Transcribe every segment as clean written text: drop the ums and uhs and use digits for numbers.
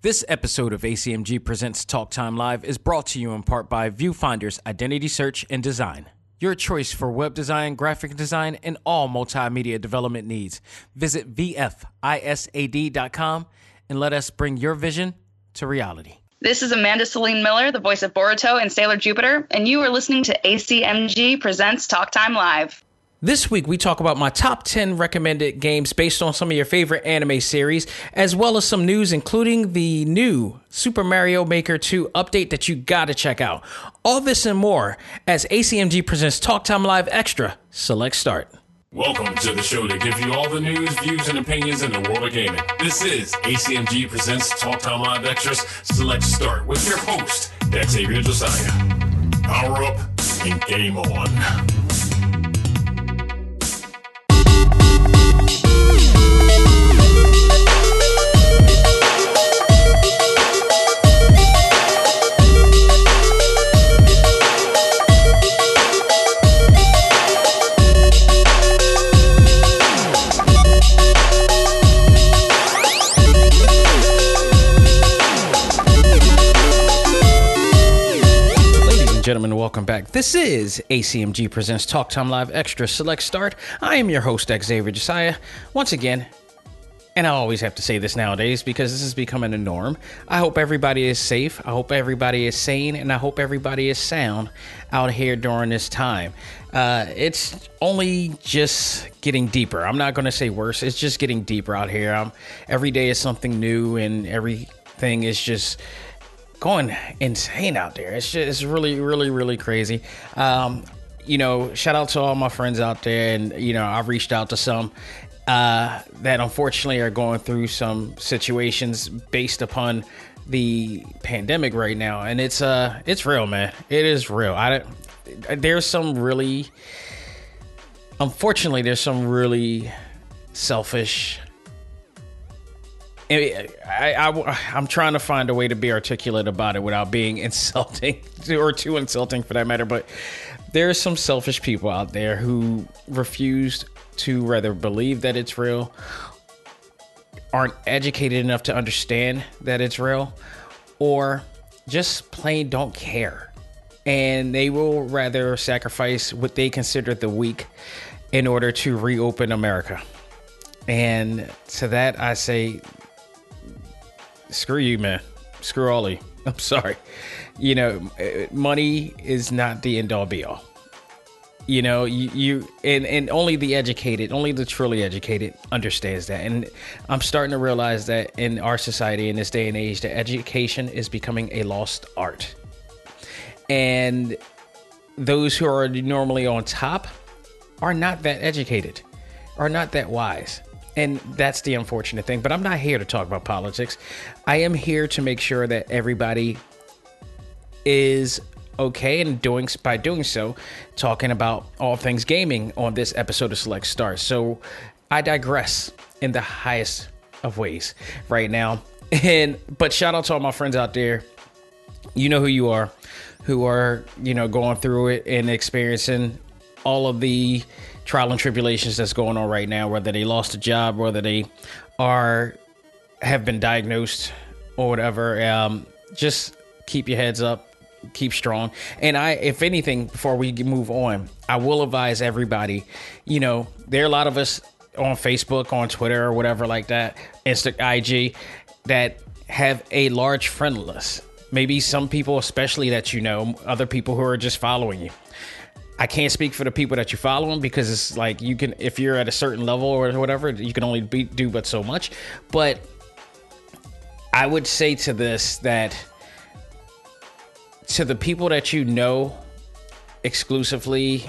This episode of ACMG Presents Talk Time Live is brought to you in part by Viewfinders Identity Search and Design, your choice for web design, graphic design, and all multimedia development needs. Visit vfisad.com and let us bring your vision to reality. This is Amanda Celine Miller, the voice of Boruto and Sailor Jupiter, and you are listening to ACMG Presents Talk Time Live. This week, we talk about my top 10 recommended games based on some of your favorite anime series, as well as some news, including the new Super Mario Maker 2 update that you gotta check out. All this and more as ACMG Presents Talk Time Live Extra. Select Start. Welcome to the show that gives you all the news, views, and opinions in the world of gaming. This is ACMG Presents Talk Time Live Extra. Select Start with your host, Xavier Josiah. Power up and game on. Gentlemen, welcome back. This is ACMG Presents Talk Time Live Extra Select Start. I am your host, Xavier Josiah. Once again, and I always have to say this nowadays because this is becoming a norm, I hope everybody is safe, I hope everybody is sane, and I hope everybody is sound out here during this time. It's only just getting deeper. I'm not going to say worse. It's just getting deeper out here. Every day is something new, and everything is just going insane out there. It's really, really, really crazy. Shout out to all my friends out there. And, I've reached out to some that unfortunately are going through some situations based upon the pandemic right now. And it's real, man. It is real. There's some really selfish, I'm trying to find a way to be articulate about it without being insulting or too insulting for that matter. But there are some selfish people out there who refuse to rather believe that it's real, aren't educated enough to understand that it's real, or just plain don't care. And they will rather sacrifice what they consider the weak in order to reopen America. And to that, I say, screw you, man. Screw Ollie. I'm sorry. Money is not the end all be all. And only the educated, only the truly educated understands that. And I'm starting to realize that in our society, in this day and age, that education is becoming a lost art. And those who are normally on top are not that educated, are not that wise. And that's the unfortunate thing. But I'm not here to talk about politics. I am here to make sure that everybody is okay, and by doing so, talking about all things gaming on this episode of Select Stars. So I digress in the highest of ways right now. But shout out to all my friends out there. You know who you are, who are, going through it and experiencing all of the trial and tribulations that's going on right now, whether they lost a job, whether they have been diagnosed or whatever. Just keep your heads up, keep strong. And if anything, before we move on, I will advise everybody, there are a lot of us on Facebook, on Twitter or whatever like that, IG, that have a large friend list. Maybe some people, especially that, other people who are just following you. I can't speak for the people that you follow them because it's like if you're at a certain level or whatever, you can only do but so much. But I would say to this that to the people that you know exclusively,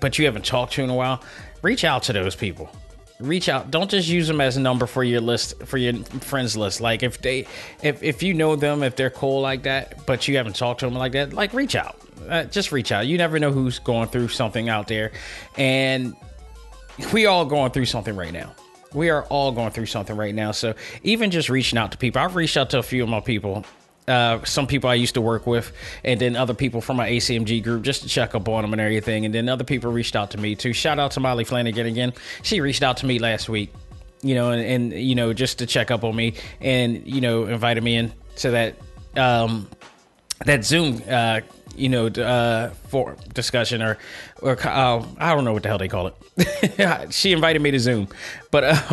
but you haven't talked to in a while, reach out to those people. Reach out. Don't just use them as a number for your list, for your friends list. Like if you know them, if they're cool like that, but you haven't talked to them like that, like reach out. Just reach out. You never know who's going through something out there. And we all going through something right now. We are all going through something right now. So even just reaching out to people, I've reached out to a few of my people, some people I used to work with, and then other people from my ACMG group just to check up on them and everything. And then other people reached out to me too. Shout out to Molly Flanagan again. She reached out to me last week you know, and you know, just to check up on me, and you know, invited me in to that that Zoom you know, for discussion or I don't know what the hell they call it. She invited me to Zoom, but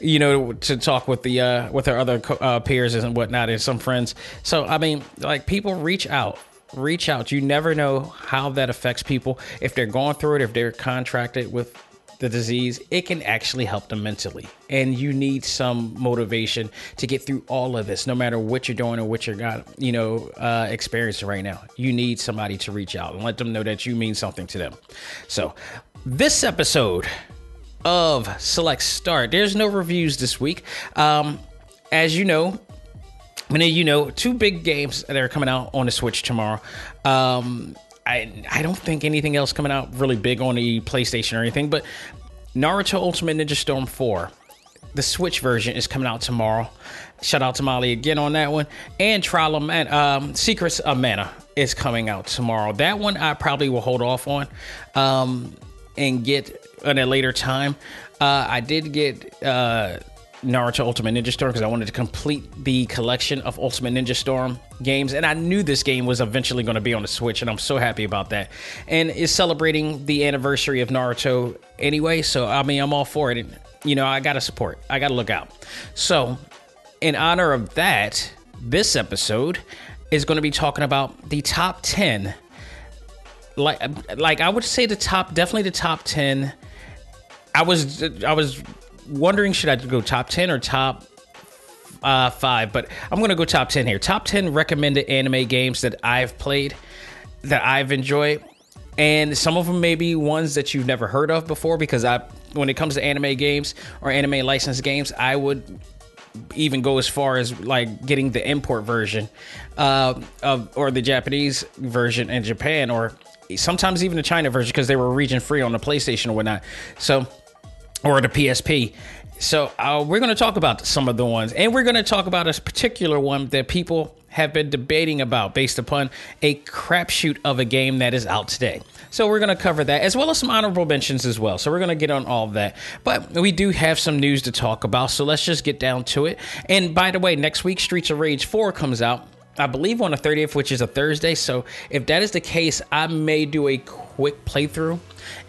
you know, to talk with the with her other peers and whatnot and some friends. So I mean, like, people reach out. You never know how that affects people, if they're going through it, if they're contracted with the disease. It can actually help them mentally, and you need some motivation to get through all of this, no matter what you're doing or what you're got, you know, experiencing right now. You need somebody to reach out and let them know that you mean something to them. So this episode of Select Start, there's no reviews this week. As you know, many of you know, two big games that are coming out on the Switch tomorrow. I don't think anything else coming out really big on the PlayStation or anything, but Naruto Ultimate Ninja Storm 4, the Switch version, is coming out tomorrow. Shout out to Molly again on that one. And Trial of Mana, Secrets of Mana is coming out tomorrow. That one I probably will hold off on and get at a later time. I did get Naruto Ultimate Ninja Storm because I wanted to complete the collection of Ultimate Ninja Storm games, and I knew this game was eventually going to be on the Switch, and I'm so happy about that. And it's celebrating the anniversary of Naruto anyway, so I mean, I'm all for it, and you know, I gotta support, I gotta look out. So in honor of that, this episode is going to be talking about the top 10, like I would say the top 10. I was wondering, should I go top 10 or top 5, but I'm gonna go top 10 here. Top 10 recommended anime games that I've played, that I've enjoyed, and some of them may be ones that you've never heard of before, because when it comes to anime games or anime licensed games, I would even go as far as like getting the import version or the Japanese version in Japan, or sometimes even the China version, because they were region free on the PlayStation or whatnot. So, or the PSP. So we're going to talk about some of the ones, and we're going to talk about a particular one that people have been debating about based upon a crapshoot of a game that is out today. So we're going to cover that, as well as some honorable mentions as well. So we're going to get on all of that, but we do have some news to talk about. So let's just get down to it. And by the way, next week, Streets of Rage 4 comes out, I believe, on the 30th, which is a Thursday. So if that is the case, I may do a quick playthrough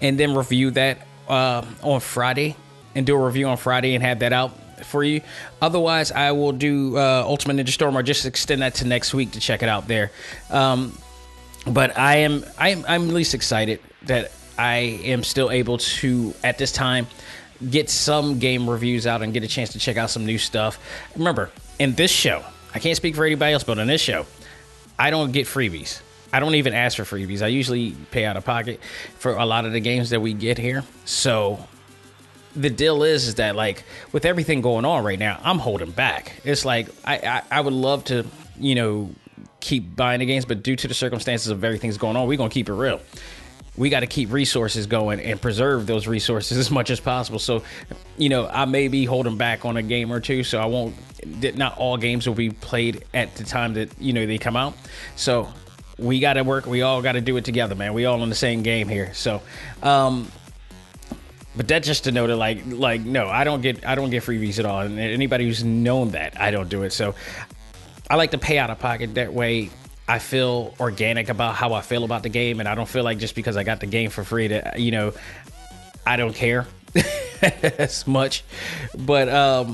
and then review that on Friday, and do a review on Friday and have that out for you. Otherwise, I will do Ultimate Ninja Storm, or just extend that to next week to check it out there. But I'm least excited that I am still able to, at this time, get some game reviews out and get a chance to check out some new stuff. Remember, in this show, I can't speak for anybody else, but in this show, I don't get freebies. I don't even ask for freebies. I usually pay out of pocket for a lot of the games that we get here. So the deal is that, like, with everything going on right now, I'm holding back. It's like I would love to, you know, keep buying the games, but due to the circumstances of everything's going on, we're going to keep it real. We got to keep resources going and preserve those resources as much as possible. So, you know, I may be holding back on a game or two, so I won't, not all games will be played at the time that, you know, they come out. So we got to work. We all got to do it together, man. We all on the same game here. So, but that's just to know that, like, no, I don't get freebies at all. And anybody who's known that, I don't do it. So I like to pay out of pocket. That way I feel organic about how I feel about the game. And I don't feel like just because I got the game for free that, you know, I don't care as much. But,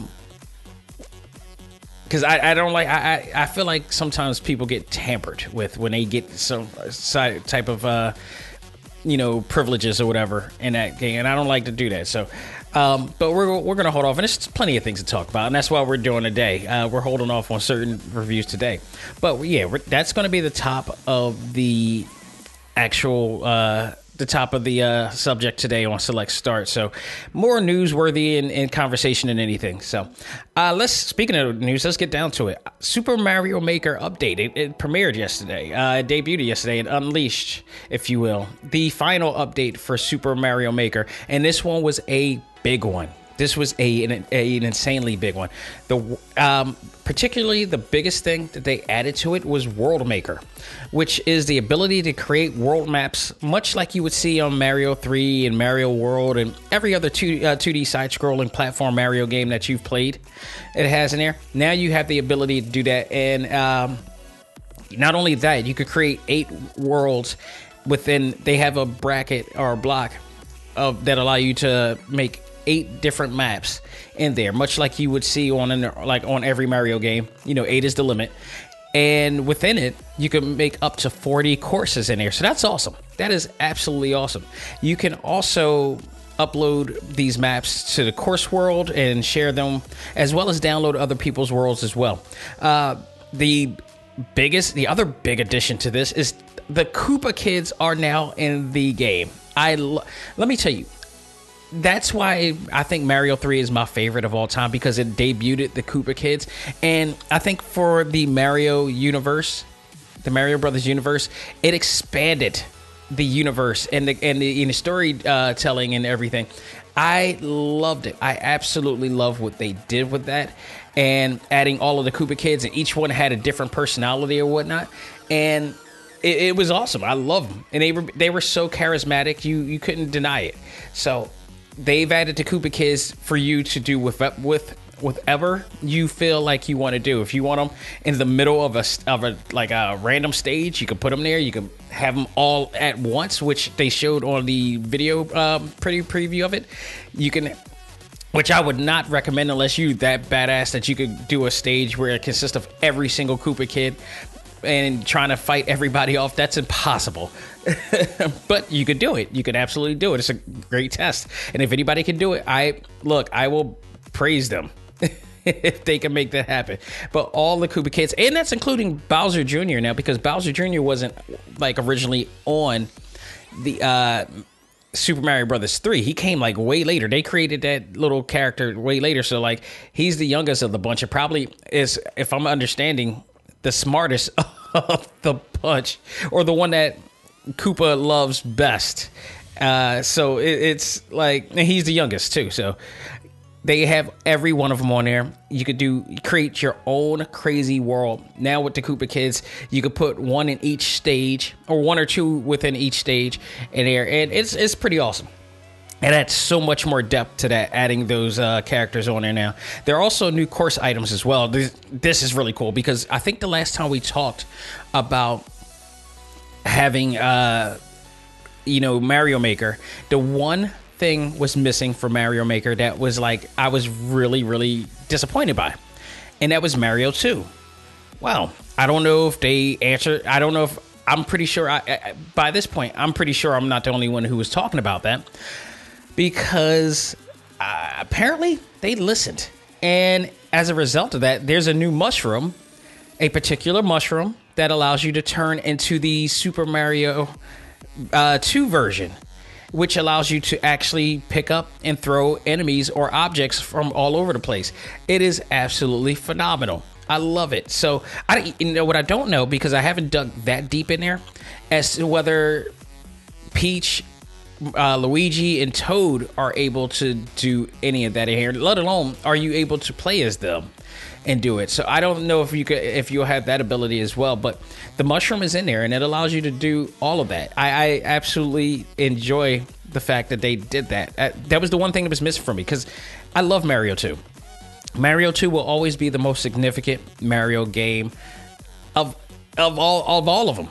because I don't like, I feel like sometimes people get tampered with when they get some type of, you know, privileges or whatever in that game. And I don't like to do that. So, but we're going to hold off. And there's plenty of things to talk about. And that's why we're doing today. We're holding off on certain reviews today. But yeah, that's going to be the top of the actual the top of the subject today on Select Start. So more newsworthy in conversation than anything. So let's, speaking of news, let's get down to it. Super Mario Maker update. It premiered yesterday. It debuted yesterday. It unleashed, if you will, the final update for Super Mario Maker. And this one was a big one. This was an insanely big one. The particularly the biggest thing that they added to it was World Maker, which is the ability to create world maps, much like you would see on Mario 3 and Mario World and every other 2D side-scrolling platform Mario game that you've played. It has in there. Now you have the ability to do that, and not only that, you could create 8 worlds within. They have a bracket or a block of that allow you to make 8 different maps in there, much like you would see on on every Mario game. You know, 8 is the limit, and within it, you can make up to 40 courses in there. So that's awesome. That is absolutely awesome. You can also upload these maps to the course world and share them, as well as download other people's worlds as well. The other big addition to this is the Koopa Kids are now in the game. Let me tell you, that's why I think Mario 3 is my favorite of all time, because it debuted the Koopa Kids. And I think for the Mario universe, the Mario Brothers universe, it expanded the universe and the story telling and everything. I loved it. I absolutely love what they did with that, and adding all of the Koopa Kids, and each one had a different personality or whatnot, and it was awesome. I love them, and they were so charismatic, you couldn't deny it. So they've added the Koopa Kids for you to do with whatever you feel like you want to do. If you want them in the middle of a random stage, you can put them there. You can have them all at once, which they showed on the video pretty preview of it. You can, which I would not recommend unless you that badass that you could do a stage where it consists of every single Koopa Kid and trying to fight everybody off. That's impossible. But you could do it. You could absolutely do it. It's a great test. And if anybody can do it, I will praise them if they can make that happen. But all the Koopa Kids, and that's including Bowser Jr. now, because Bowser Jr. wasn't originally on the Super Mario Brothers 3. He came way later. They created that little character way later. So he's the youngest of the bunch. It probably is, if I'm understanding, the smartest of the bunch, or the one that Koopa loves best. So he's the youngest too. So they have every one of them on there. You could create your own crazy world. Now with the Koopa Kids, you could put one in each stage, or one or two within each stage in there. And it's pretty awesome. And adds so much more depth to that, adding those characters on there now. There are also new course items as well. This is really cool, because I think the last time we talked about having, Mario Maker, the one thing was missing for Mario Maker that was I was really, really disappointed by, and that was Mario 2. Wow, I don't know if they answered. I don't know if I'm pretty sure. By this point, I'm pretty sure I'm not the only one who was talking about that, because apparently they listened, and as a result of that, there's a new mushroom, a particular mushroom that allows you to turn into the Super Mario 2 version, which allows you to actually pick up and throw enemies or objects from all over the place. It is absolutely phenomenal. I love it. So what I don't know, because I haven't dug that deep in there, as to whether Peach, Luigi, and Toad are able to do any of that in here, let alone are you able to play as them and do it. So I don't know if you'll have that ability as well, but the mushroom is in there, and it allows you to do all of that. I absolutely enjoy the fact that they did that. That was the one thing that was missing for me, because I love Mario 2. Mario 2 will always be the most significant Mario game of all of them,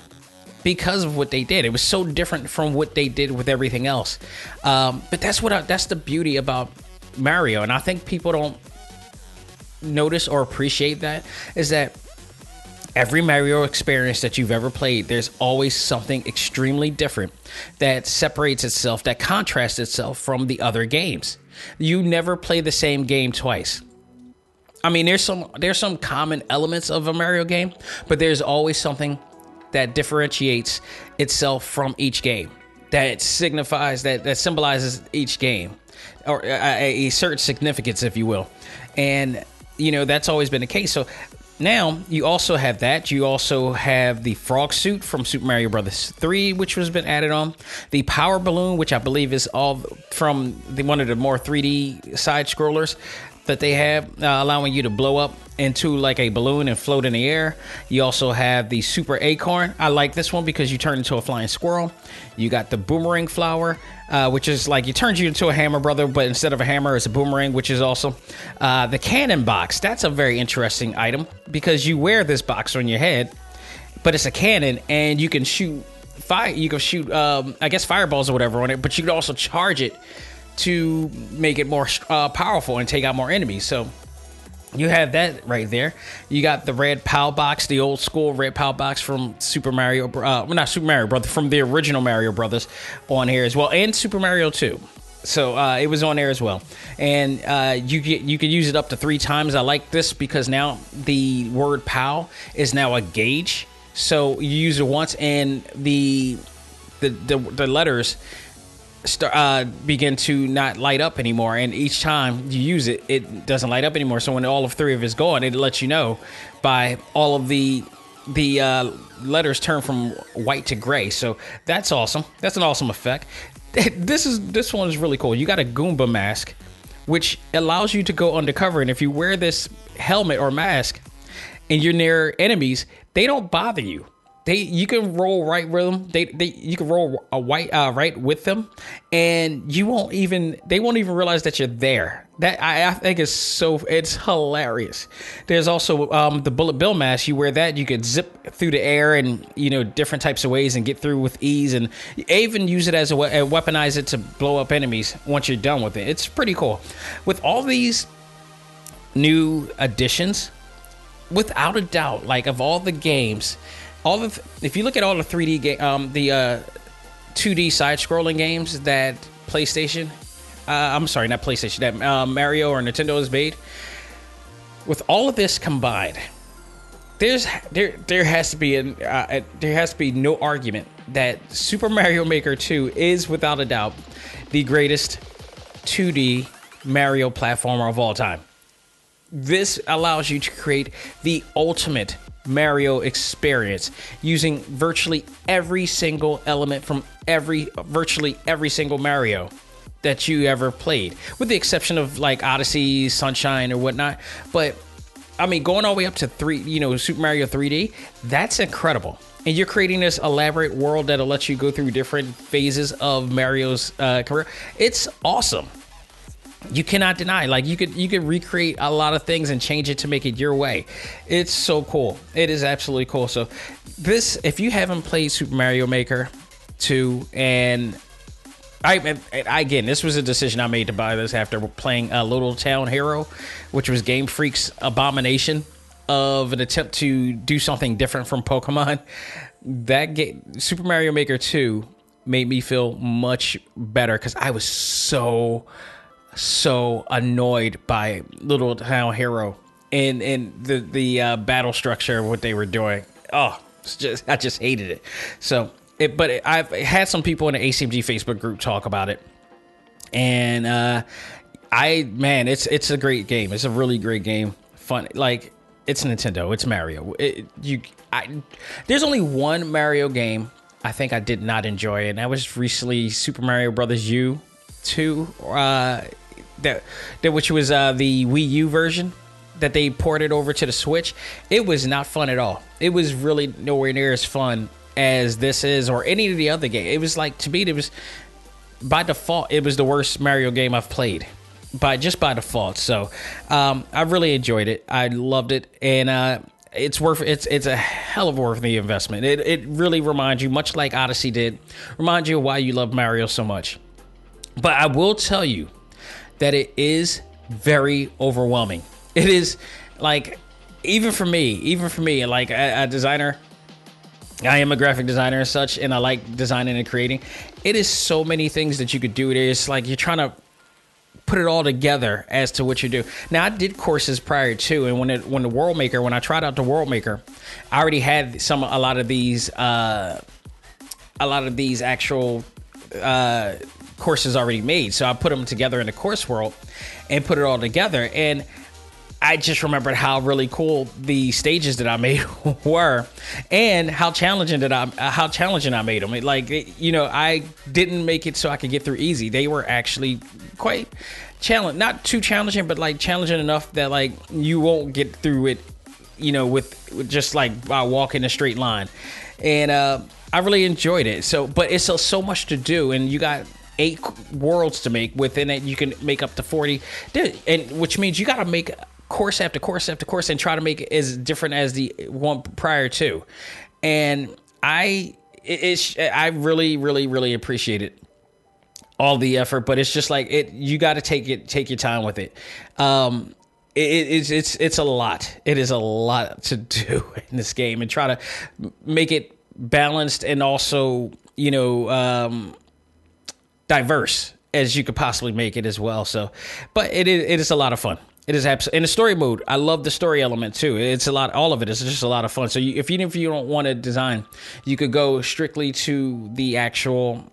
because of what they did. It was so different from what they did with everything else. But that's the beauty about Mario, and I think people don't notice or appreciate that, is that every Mario experience that you've ever played, there's always something extremely different that separates itself, that contrasts itself from the other games. You never play the same game twice. I mean, there's some common elements of a Mario game, but there's always something that differentiates itself from each game, that signifies, that symbolizes each game, or a certain significance, if you will. And that's always been the case. So Now, you also have that. You also have the frog suit from Super Mario Bros. 3, which has been added on. The power balloon, which I believe is all from one of the more 3D side-scrollers that they have, allowing you to blow up into like a balloon and float in the air. You also have the super acorn. I like this one because you turn into a flying squirrel. You got the boomerang flower, which is like it turns you into a hammer, brother, but instead of a hammer, it's a boomerang, which is also the cannon box. That's a very interesting item because you wear this box on your head, but it's a cannon and you can shoot fire. You can shoot, I guess, fireballs or whatever on it, but you can also charge it to make it more powerful and take out more enemies. So you have that right there. You got the red PAL box, the old school red PAL box from Super Mario, not Super Mario Brother, from the original Mario Brothers on here as well, and Super Mario 2. So it was on there as well, and you can use it up to 3 times. I like this because now the word PAL is now a gauge, so you use it once, and the letters begin to not light up anymore, and each time you use it, it doesn't light up anymore. So when all of 3 of it's gone, it lets you know by all of the letters turn from white to gray. So that's awesome. That's an awesome effect. This one is really cool. You got a Goomba mask, which allows you to go undercover, and if you wear this helmet or mask and you're near enemies, they don't bother you. You can roll right with them. You can roll a white right with them, and they won't even realize that you're there. That I think is it's hilarious. There's also the Bullet Bill mask. You wear that, you could zip through the air and different types of ways and get through with ease, and even use it as a weaponize it to blow up enemies once you're done with it. It's pretty cool. With all these new additions, without a doubt, like of all the games. If you look at all the 3D game, 2D side-scrolling games that Mario or Nintendo has made, with all of this combined, there has to be no argument that Super Mario Maker 2 is without a doubt the greatest 2D Mario platformer of all time. This allows you to create the ultimate Mario experience using virtually every single element from virtually every single Mario that you ever played, with the exception of like Odyssey, Sunshine, or whatnot. But I mean, going all the way up to Super Mario 3D, that's incredible. And you're creating this elaborate world that'll let you go through different phases of Mario's career. It's awesome. You cannot deny, like you could recreate a lot of things and change it to make it your way. It's so cool. It is absolutely cool. So this, if you haven't played Super Mario Maker 2, and again, this was a decision I made to buy this after playing Little Town Hero, which was Game Freak's abomination of an attempt to do something different from Pokemon. That game, Super Mario Maker 2, made me feel much better because I was so annoyed by Little Town Hero and the battle structure of what they were doing. Oh, I just hated it. So, I've had some people in the ACMG Facebook group talk about it, and it's a great game. It's a really great game. Fun, like it's Nintendo. It's Mario. There's only one Mario game I think I did not enjoy, and that was recently Super Mario Bros. U 2. Which was the Wii U version that they ported over to the Switch. It was not fun at all. It was really nowhere near as fun as this is or any of the other games. It was like, to me, it was by default, it was the worst Mario game I've played by default. So I really enjoyed it. I loved it, and it's a hell of a worth the investment. It really reminds you, much like Odyssey did, remind you of why you love Mario so much. But I will tell you that it is very overwhelming. It is, like, even for me, like a designer, I am a graphic designer and such, and I like designing and creating. It is so many things that you could do. It is like you're trying to put it all together as to what you do. Now, I did courses prior to, and when I tried out the World Maker, I already had a lot of these actual courses already made, so I put them together in the course world and put it all together, and I just remembered how really cool the stages that I made were, and how challenging I made them. I didn't make it so I could get through easy. They were actually quite challenging, not too challenging, but like challenging enough that like you won't get through it, with just like by walking a straight line. And I really enjoyed it. So, but it's so much to do, and you got 8 worlds to make within it. You can make up to 40, and which means you got to make course after course after course and try to make it as different as the one prior to. And I really, really, really appreciate it. All the effort, but it's just like it. You got to take your time with it. It's a lot. It is a lot to do in this game, and try to make it balanced and also, diverse as you could possibly make it as well. So, but it is a lot of fun. It is absolutely, in the story mode. I love the story element too. It's a lot. All of it is just a lot of fun. So, if you don't want to design, you could go strictly to the actual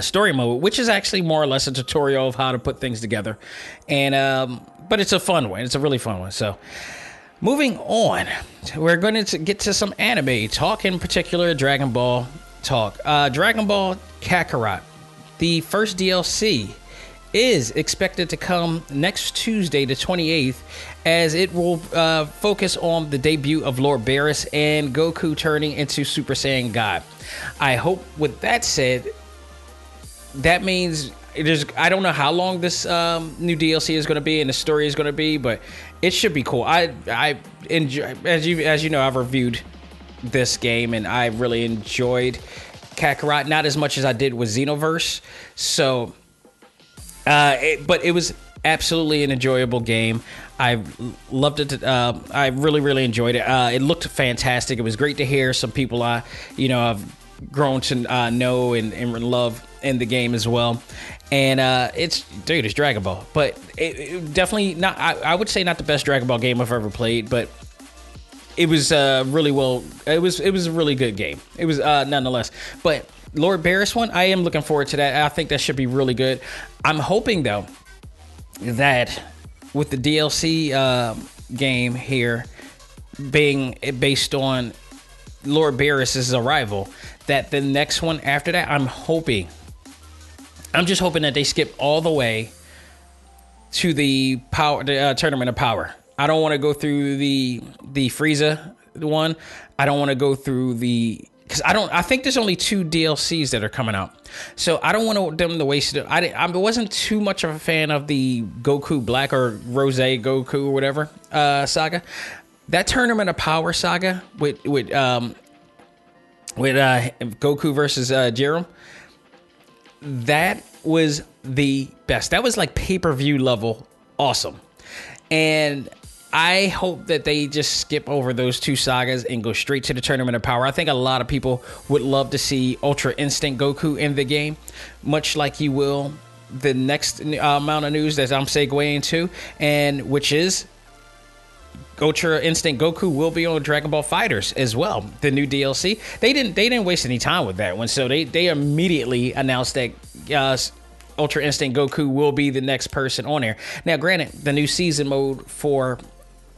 story mode, which is actually more or less a tutorial of how to put things together. And but it's a fun one. It's a really fun one. So. Moving on, we're going to get to some anime talk, in particular Dragon Ball talk. Dragon Ball Kakarot, the first DLC, is expected to come next Tuesday, the 28th, as it will focus on the debut of Lord Beerus and Goku turning into Super Saiyan God. I hope, with that said, that means... I don't know how long this new DLC is going to be and the story is going to be, but it should be cool. I enjoy, as you know, I've reviewed this game and I really enjoyed Kakarot, not as much as I did with Xenoverse. So, but it was absolutely an enjoyable game. I loved it. I really, really enjoyed it. It looked fantastic. It was great to hear some people I've grown to know and love in the game as well. And it's Dragon Ball, but it definitely not. I would say not the best Dragon Ball game I've ever played, but it was really well. It was a really good game. It was nonetheless. But Lord Beerus one, I am looking forward to that. I think that should be really good. I'm hoping though that with the DLC game here being based on Lord Beerus's arrival, that the next one after that, I'm just hoping that they skip all the way to the Tournament of Power. I don't want to go through the Frieza one. I don't want to go through I think there's only 2 DLCs that are coming out. So I don't want them to waste it. I wasn't too much of a fan of the Goku Black or Rose Goku or whatever saga. That Tournament of Power saga with Goku versus Jiren. That was the best. That was like pay-per-view level awesome. And I hope that they just skip over those 2 sagas and go straight to the Tournament of Power. I think a lot of people would love to see Ultra Instinct Goku in the game, much like you will the next amount of news that I'm segueing to, and which is Ultra Instinct Goku will be on Dragon Ball FighterZ as well, the new DLC. They didn't waste any time with that one, so they immediately announced that Ultra Instinct Goku will be the next person on there. Now, granted, the new season mode for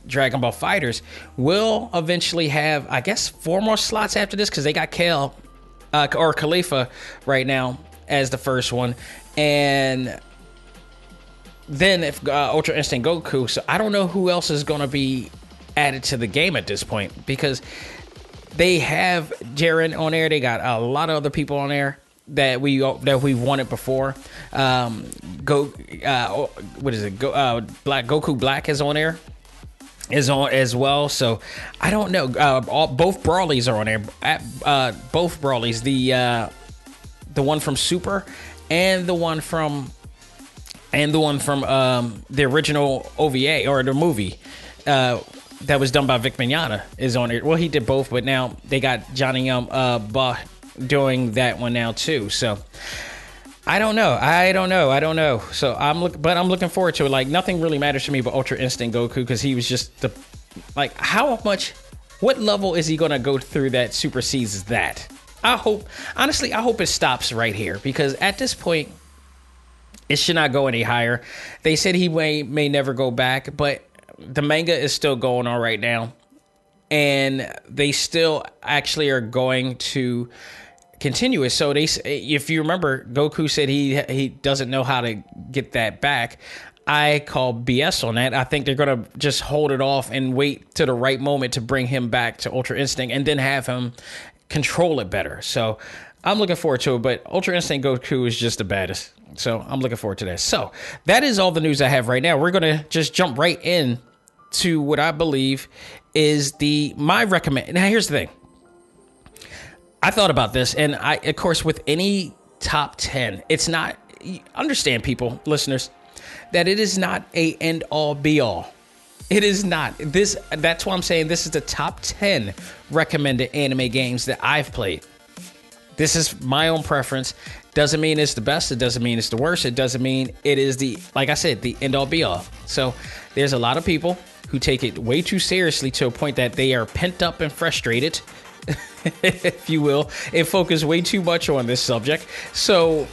Dragon Ball FighterZ will eventually have, I guess, 4 more slots after this, because they got Khalifa right now as the first one, and then if Ultra Instinct Goku. So I don't know who else is going to be added to the game at this point, because they have Jiren on there. They got a lot of other people on there that we wanted before. Goku Black is on there. Is on as well, so I don't know. Both Brolys are on there. Both Brolys, the one from Super and the one from. And the one from the original OVA or the movie that was done by Vic Mignogna is on it. Well, he did both, but now they got Johnny Bah doing that one now too. So I don't know. So I'm looking forward to it. Like, nothing really matters to me but Ultra Instinct Goku, because he was just the what level is he gonna go through that supersedes that? I hope it stops right here, because at this point, it should not go any higher. They said he may never go back, but the manga is still going on right now, and they still actually are going to continue it. So they, if you remember, Goku said he doesn't know how to get that back. I call BS on that. I think they're going to just hold it off and wait to the right moment to bring him back to Ultra Instinct and then have him control it better. So I'm looking forward to it, but Ultra Instinct Goku is just the baddest. So I'm looking forward to that. So that is all the news I have right now. We're going to just jump right in to what I believe is my recommend. Now, here's the thing. I thought about this, and I, of course, with any top 10, it's not, understand people, listeners, that it is not a end all be all. It is not. That's why I'm saying this is the top 10 recommended anime games that I've played. This is my own preference. Doesn't mean it's the best. It doesn't mean it's the worst. It doesn't mean it is like I said, the end all be all. So there's a lot of people who take it way too seriously to a point that they are pent up and frustrated, if you will, and focus way too much on this subject. So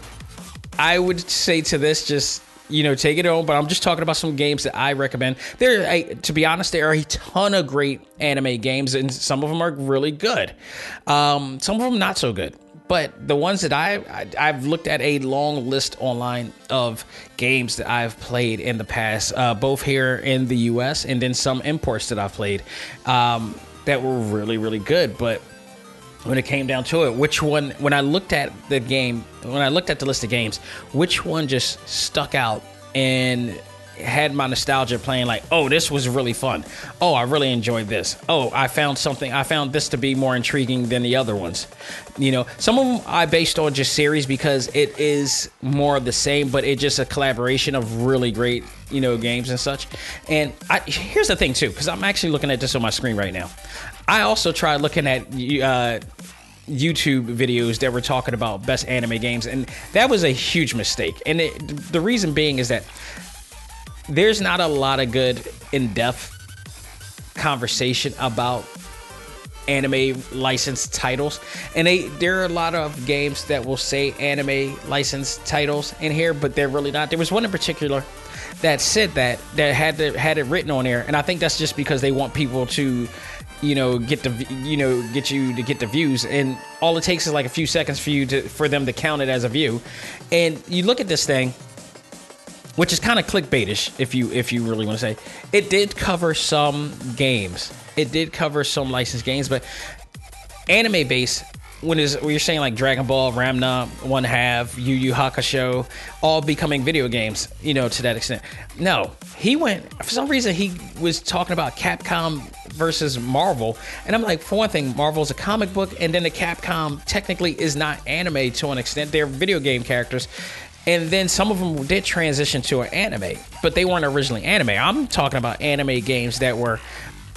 I would say to this, just, you know, take it on, but I'm just talking about some games that I recommend. To be honest, there are a ton of great anime games, and some of them are really good. Some of them not so good. But the ones that I've looked at a long list online of games that I've played in the past, both here in the U.S. and then some imports that I've played that were really, really good. But when it came down to it, which one, when I looked at the list of games, which one just stuck out and had my nostalgia playing, like, oh, this was really fun. Oh, I really enjoyed this. Oh, I found this to be more intriguing than the other ones. You know, some of them I based on just series because it is more of the same, but it's just a collaboration of really great, you know, games and such. And here's the thing too, because I'm actually looking at this on my screen right now. I also tried looking at YouTube videos that were talking about best anime games, and that was a huge mistake. And the reason being is that there's not a lot of good in-depth conversation about anime licensed titles, and there are a lot of games that will say anime licensed titles in here, but they're really not. There was one in particular that said that had it written on there, and I think that's just because they want people to, you know, get the views, and all it takes is like a few seconds for them to count it as a view. And you look at this thing, which is kind of clickbaitish, if you really want to say. It did cover some games. It did cover some licensed games, but anime-based, when you're saying like Dragon Ball, Ramna, One Half, Yu Yu Hakusho, all becoming video games, you know, to that extent. No, for some reason, he was talking about Capcom versus Marvel, and I'm like, for one thing, Marvel's a comic book, and then the Capcom technically is not anime to an extent. They're video game characters. And then some of them did transition to an anime, but they weren't originally anime. I'm talking about anime games that were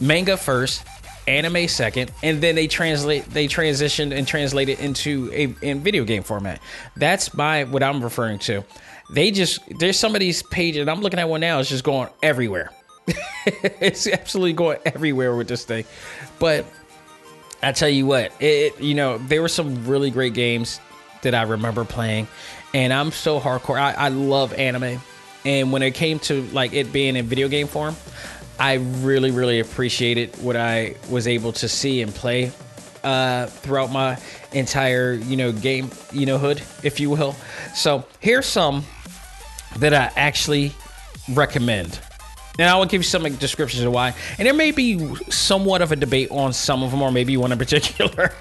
manga first, anime second, and then they transitioned and translated into in video game format. That's what I'm referring to. There's some of these pages, and I'm looking at one now, it's just going everywhere. It's absolutely going everywhere with this thing. But I tell you what, you know, there were some really great games that I remember playing. And I'm so hardcore. I love anime. And when it came to like it being in video game form, I really, really appreciated what I was able to see and play throughout my entire, you know, game, you know, hood, if you will. So here's some that I actually recommend. And I will give you some descriptions of why. And there may be somewhat of a debate on some of them, or maybe one in particular,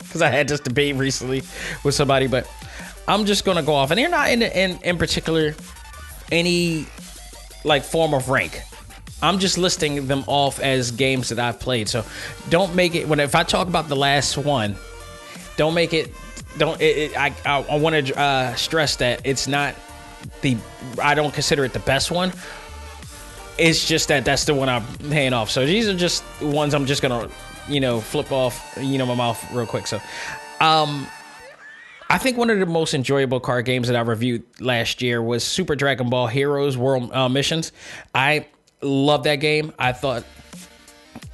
because I had this debate recently with somebody, but I'm just going to go off, and they're not in particular any like form of rank. I'm just listing them off as games that I've played. So don't make it if I talk about the last one, don't make it. I want to stress that it's not I don't consider it the best one. It's just that's the one I'm paying off. So these are just ones I'm just going to, you know, flip off, you know, my mouth real quick. So, I think one of the most enjoyable card games that I reviewed last year was Super Dragon Ball Heroes World Missions. I love that game. I thought,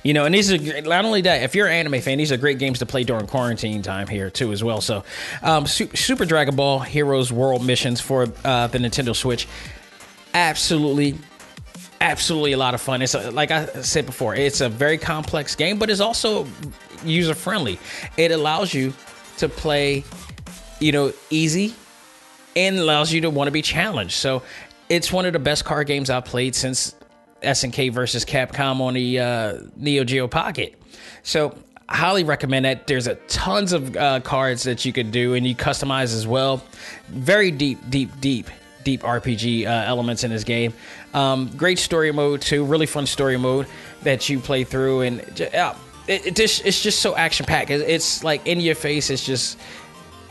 you know, and these are not only that, if you're an anime fan, these are great games to play during quarantine time here too as well. So Super Dragon Ball Heroes World Missions for the Nintendo Switch. Absolutely absolutely a lot of fun. It's a, like I said before, it's a very complex game, but it's also user friendly. It allows you to play, you know, easy, and allows you to want to be challenged. So it's one of the best card games I've played since SNK versus Capcom on the Neo Geo Pocket. So highly recommend that. There's a tons of cards that you can do, and you customize as well. Very deep RPG elements in this game. Great story mode too. Really fun story mode that you play through, and it's just so action packed. It's like in your face. It's just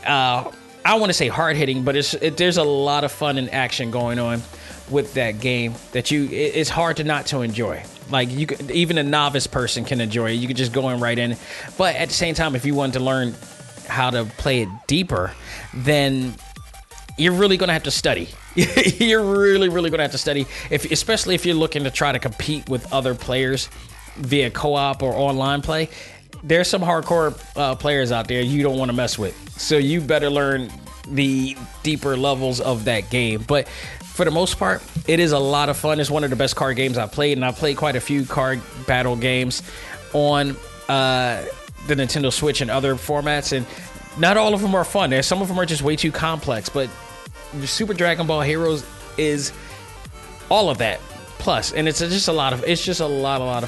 I want to say hard hitting, but there's a lot of fun and action going on with that game that it's hard to not to enjoy. Like, you could, even a novice person can enjoy it. You could just go in right in. But at the same time, if you wanted to learn how to play it deeper, then you're really going to have to study. You're really, really going to have to study, especially if you're looking to try to compete with other players via co-op or online play. There's some hardcore players out there you don't want to mess with. So you better learn the deeper levels of that game. But for the most part, it is a lot of fun. It's one of the best card games I've played, and I've played quite a few card battle games on the Nintendo Switch and other formats, and not all of them are fun. Some of them are just way too complex, but Super Dragon Ball Heroes is all of that plus, and it's just a lot of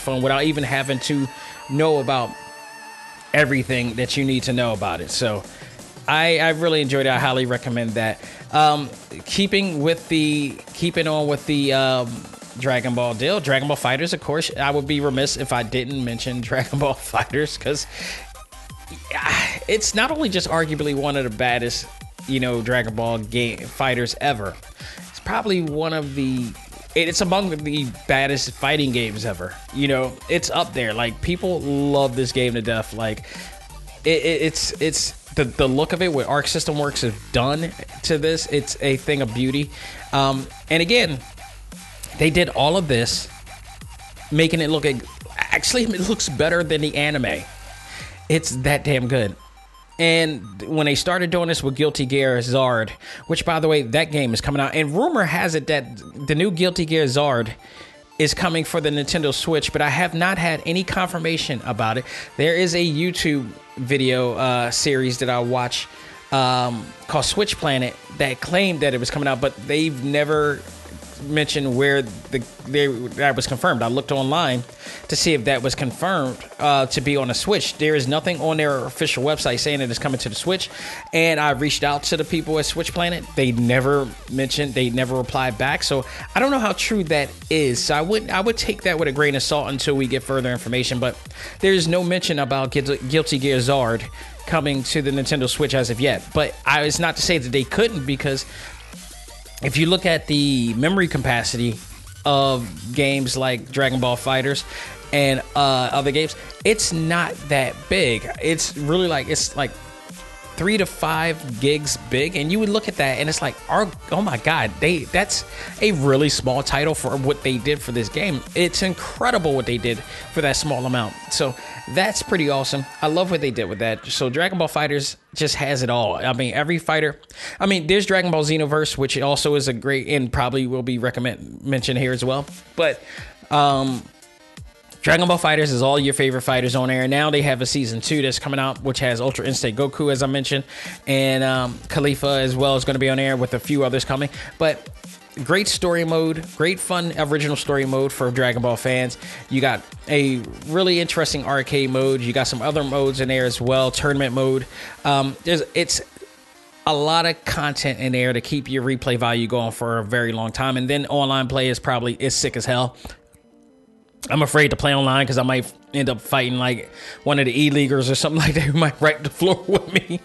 fun without even having to know about everything that you need to know about it. So I really enjoyed it. I highly recommend that. Keeping on with the Dragon Ball deal, Dragon Ball FighterZ, of course. I would be remiss if I didn't mention Dragon Ball FighterZ, because it's not only just arguably one of the baddest, you know, Dragon Ball game fighters ever. It's probably it's among the baddest fighting games ever. You know, it's up there. Like, people love this game to death. Like, it's The look of it, what Arc System Works have done to this, it's a thing of beauty. And again, they did all of this, making it look... Actually, it looks better than the anime. It's that damn good. And when they started doing this with Guilty Gear Xrd, which, by the way, that game is coming out. And rumor has it that the new Guilty Gear Xrd is coming for the Nintendo Switch, but I have not had any confirmation about it. There is a YouTube video series that I watch called Switch Planet that claimed that it was coming out, but they've never mentioned where that was confirmed. I looked online to see if that was confirmed to be on a Switch. There is nothing on their official website saying it is coming to the Switch, and I reached out to the people at Switch Planet. They never mentioned, they never replied back, so I don't know how true that is. So I would take that with a grain of salt until we get further information, but there's no mention about Guilty Gear Xrd coming to the Nintendo Switch as of yet. But it's not to say that they couldn't, because if you look at the memory capacity of games like Dragon Ball FighterZ and other games, it's not that big. It's really like, it's like 3 to 5 gigs big, and you would look at that and it's like, oh my god, that's a really small title for what they did for this game. It's incredible what they did for that small amount. So that's pretty awesome. I love what they did with that. So Dragon Ball FighterZ just has it all. I mean, every fighter. I mean, there's Dragon Ball Xenoverse, which also is a great, and probably will be mentioned here as well. But Dragon Ball FighterZ is all your favorite fighters on air. Now they have a season 2 that's coming out, which has Ultra Instinct Goku, as I mentioned, and Khalifa as well is going to be on air, with a few others coming. But great story mode, great fun original story mode for Dragon Ball fans. You got a really interesting arcade mode. You got some other modes in there as well, tournament mode. It's a lot of content in there to keep your replay value going for a very long time. And then online play is sick as hell. I'm afraid to play online because I might end up fighting like one of the E-leaguers or something like that who might wreck the floor with me.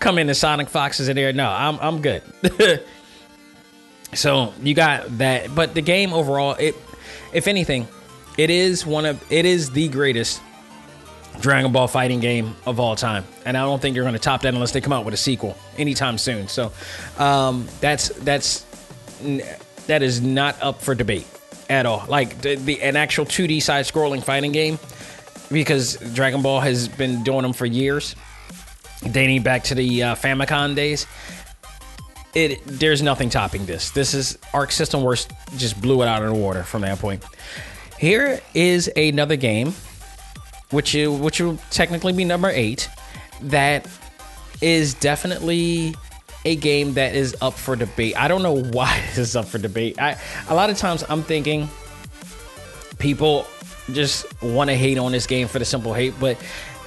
Come in the Sonic Foxes in there. No, I'm good. So you got that. But the game overall, if anything, it is the greatest Dragon Ball fighting game of all time. And I don't think you're going to top that unless they come out with a sequel anytime soon. So that is not up for debate at all. Like an actual 2D side scrolling fighting game, because Dragon Ball has been doing them for years, dating back to the Famicom days. there's nothing topping this. This is Arc System Works just blew it out of the water from that point. Here is another game, which will technically be number 8, that is definitely a game that is up for debate. I don't know why this is up for debate. A lot of times I'm thinking people just want to hate on this game for the simple hate, but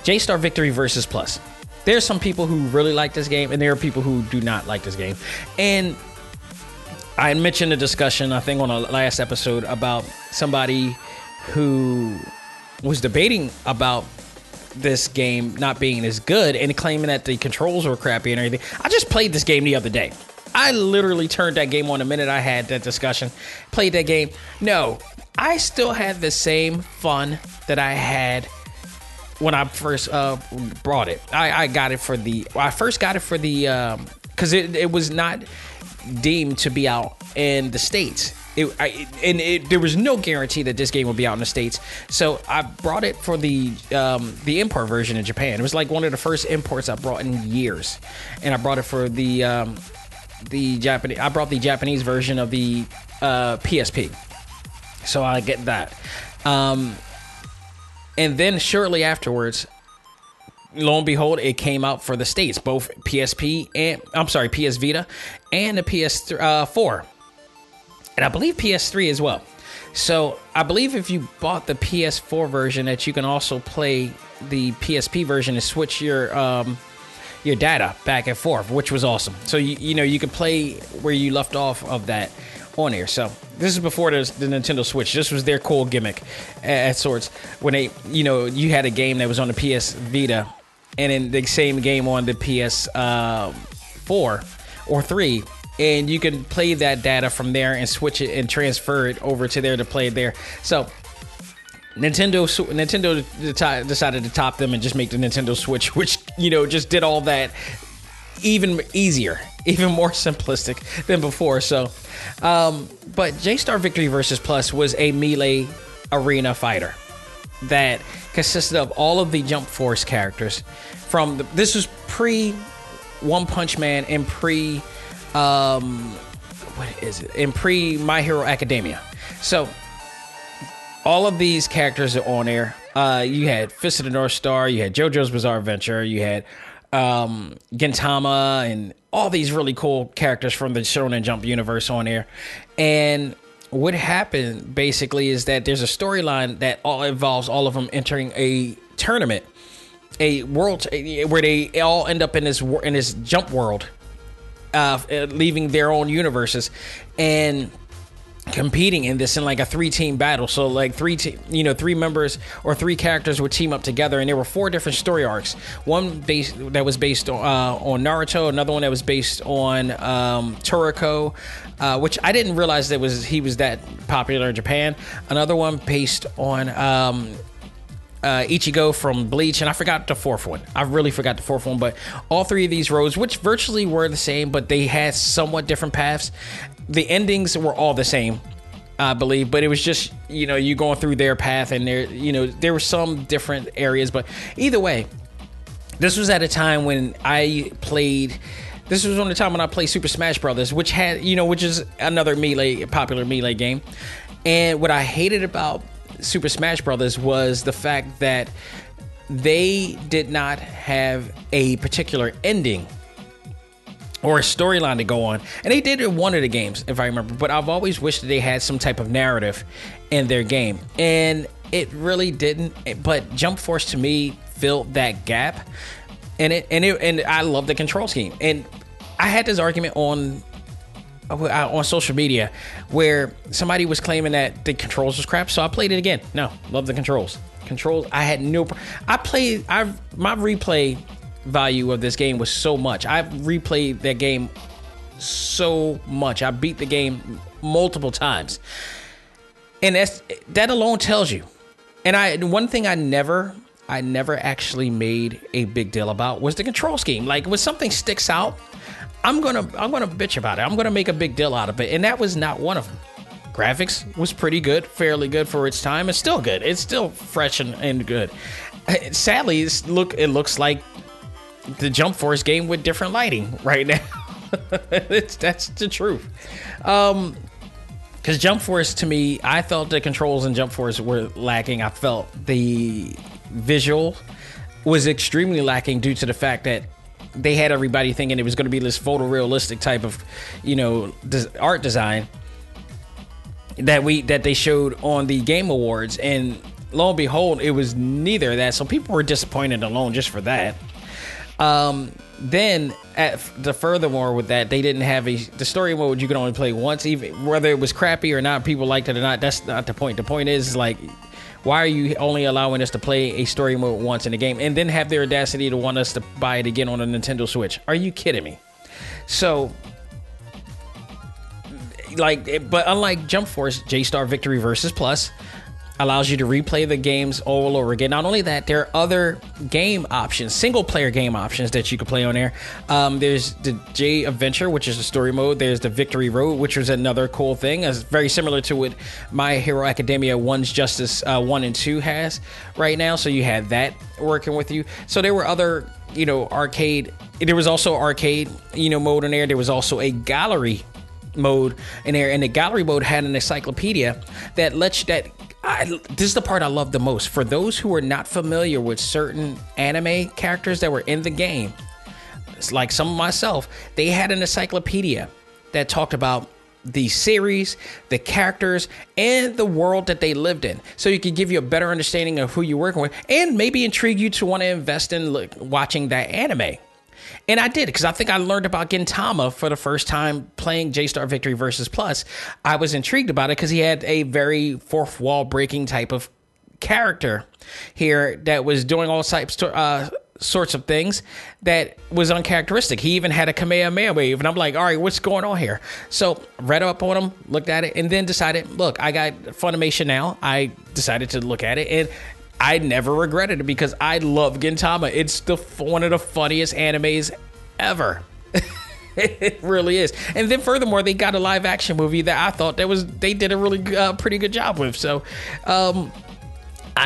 J-Star Victory versus Plus. There's some people who really like this game, and there are people who do not like this game. And I mentioned a discussion, I think, on the last episode about somebody who was debating about this game not being as good and claiming that the controls were crappy and everything. I just played this game the other day. I literally turned that game on the minute I had that discussion, played that game. No, I still had the same fun that I had when I first brought it. I got it for the, I first got it for the, because it was not deemed to be out in the States. There was no guarantee that this game would be out in the States, so I brought it for the import version in Japan. It was like one of the first imports I brought in years, and I brought it for the Japanese. I brought the Japanese version of the PSP, so I get that. And then shortly afterwards, lo and behold, it came out for the States, both PSP and PS Vita and the PS4. And I believe PS3 as well. So I believe if you bought the PS4 version, that you can also play the PSP version and switch your data back and forth, which was awesome. So you know you could play where you left off of that on here. So this is before the Nintendo Switch. This was their cool gimmick at sorts, when they, you know, you had a game that was on the PS Vita and then the same game on the PS4 or 3. And you can play that data from there and switch it and transfer it over to there to play it there. So Nintendo decided to top them and just make the Nintendo Switch, which, you know, just did all that even easier, even more simplistic than before. So, but J-Star Victory versus Plus was a melee arena fighter that consisted of all of the Jump Force characters from the, this was pre One Punch Man and pre what is it? In My Hero Academia. So all of these characters are on there. You had Fist of the North Star, you had JoJo's Bizarre Adventure, you had Gintama, and all these really cool characters from the Shonen Jump universe on there. And what happened basically is that there's a storyline that all involves all of them entering a tournament, a world where they all end up in this jump world. Leaving their own universes and competing in this in like a 3-team battle. So like three members or 3 characters would team up together, and there were 4 different story arcs. One that was based on Naruto, another one that was based on Toriko, which I didn't realize he was that popular in Japan. Another one based on Ichigo from Bleach, and I forgot the 4th one. I really forgot the 4th one, but all 3 of these roads, which virtually were the same, but they had somewhat different paths. The endings were all the same, I believe, but it was just, you know, you going through their path, and there, you know, there were some different areas, but either way, this was at a time when I played. This was on the time when I played Super Smash Brothers, which had, you know, which is another popular melee game, and what I hated about Super Smash Brothers was the fact that they did not have a particular ending or a storyline to go on, and they did in one of the games, if I remember, but I've always wished that they had some type of narrative in their game, and it really didn't. But Jump Force to me filled that gap, and I love the control scheme. And I had this argument on social media where somebody was claiming that the controls was crap, so I played it again. No, love the controls. I had no my replay value of this game was so much. I replayed that game so much. I beat the game multiple times, and that alone tells you. And one thing I never actually made a big deal about was the control scheme. Like, when something sticks out, I'm gonna bitch about it. I'm gonna make a big deal out of it, and that was not one of them. Graphics was pretty good, fairly good for its time. It's still good. It's still fresh and good. Sadly, it looks like the Jump Force game with different lighting right now. That's the truth. Because Jump Force, to me, I felt the controls in Jump Force were lacking. I felt the visual was extremely lacking due to the fact that they had everybody thinking it was going to be this photorealistic type of, you know, art design that they showed on the Game Awards, and lo and behold, it was neither of that. So people were disappointed alone just for that. Then at the furthermore with that, they didn't have the story mode. You could only play once, even whether it was crappy or not. People liked it or not, that's not the point. The point is, like, why are you only allowing us to play a story mode once in the game and then have their audacity to want us to buy it again on a Nintendo Switch? Are you kidding me? So, like, but unlike Jump Force, J-Star Victory versus Plus allows you to replay the games all over again. Not only that, there are other game options, single player game options that you could play on there. There's the J Adventure, which is the story mode. There's the Victory Road, which was another cool thing. It's very similar to what My Hero Academia 1's Justice 1 and 2 has right now. So you had that working with you. So there were other, you know, arcade. There was also arcade, you know, mode in there. There was also a gallery mode in there. And the gallery mode had an encyclopedia that lets you, this is the part I love the most. For those who are not familiar with certain anime characters that were in the game, it's like some of myself, they had an encyclopedia that talked about the series, the characters, and the world that they lived in. So it could give you a better understanding of who you're working with and maybe intrigue you to want to invest in watching that anime. And I did, because I think I learned about Gintama for the first time playing J-Star Victory versus Plus. I was intrigued about it because he had a very fourth wall breaking type of character here that was doing all types sorts of things that was uncharacteristic. He even had a Kamehameha wave, and I'm like, all right, what's going on here? So read up on him, looked at it, and then decided, look, I got Funimation now. I decided to look at it, and I never regretted it because I love Gintama. It's one of the funniest animes ever. It really is. And then furthermore, they got a live action movie that I thought they did a really pretty good job with. So I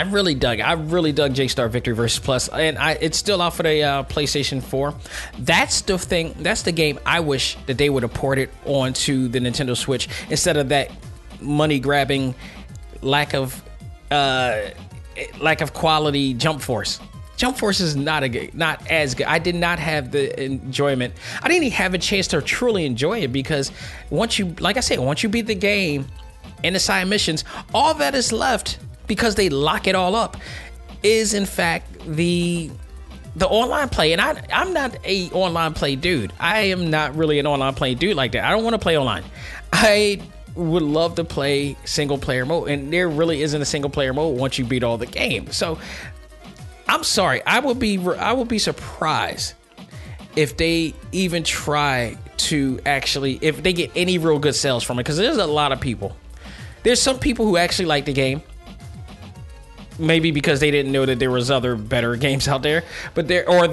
really dug J-Star Victory vs. Plus, and it's still out for the PlayStation 4. That's the thing. That's the game I wish that they would have ported onto the Nintendo Switch instead of that money grabbing lack of quality Jump Force. Jump Force is not as good. I did not have the enjoyment. I didn't even have a chance to truly enjoy it because once you beat the game and the side missions, all that is left, because they lock it all up, is in fact the online play. And I'm not a online play dude. I am not really an online play dude like that. I don't want to play online. I would love to play single player mode, and there really isn't a single player mode once you beat all the game. So I'm sorry, I would be surprised if they even try to if they get any real good sales from it, because there's a lot of people. There's some people who actually like the game, maybe because they didn't know that there was other better games out there, but there are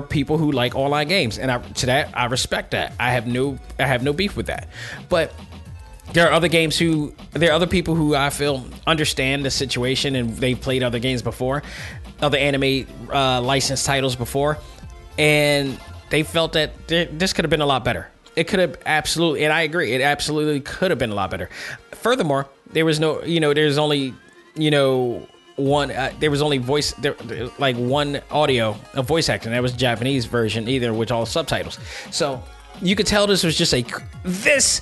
people who like online games, and I respect that. I have no beef with that, but there are other people who I feel understand the situation, and they've played other games before, other anime licensed titles before, and they felt that this could have been a lot better. It could have absolutely, and I agree, it absolutely could have been a lot better. Furthermore, there was only one audio of voice acting. That was the Japanese version either, with all subtitles. So you could tell this was just this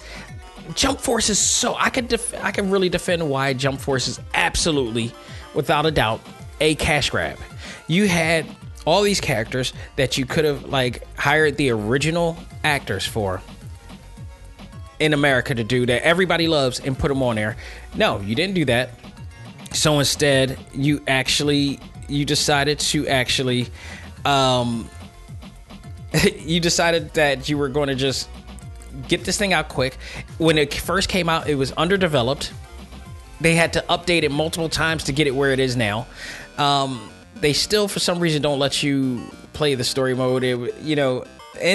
Jump Force is so, I could really defend why Jump Force is absolutely, without a doubt, a cash grab. You had all these characters that you could have hired the original actors for in America to do, that everybody loves, and put them on there. No, you didn't do that. So instead, you decided that you were going to just get this thing out quick. When it first came out, it was underdeveloped. They had to update it multiple times to get it where it is now. They still, for some reason, don't let you play the story mode. And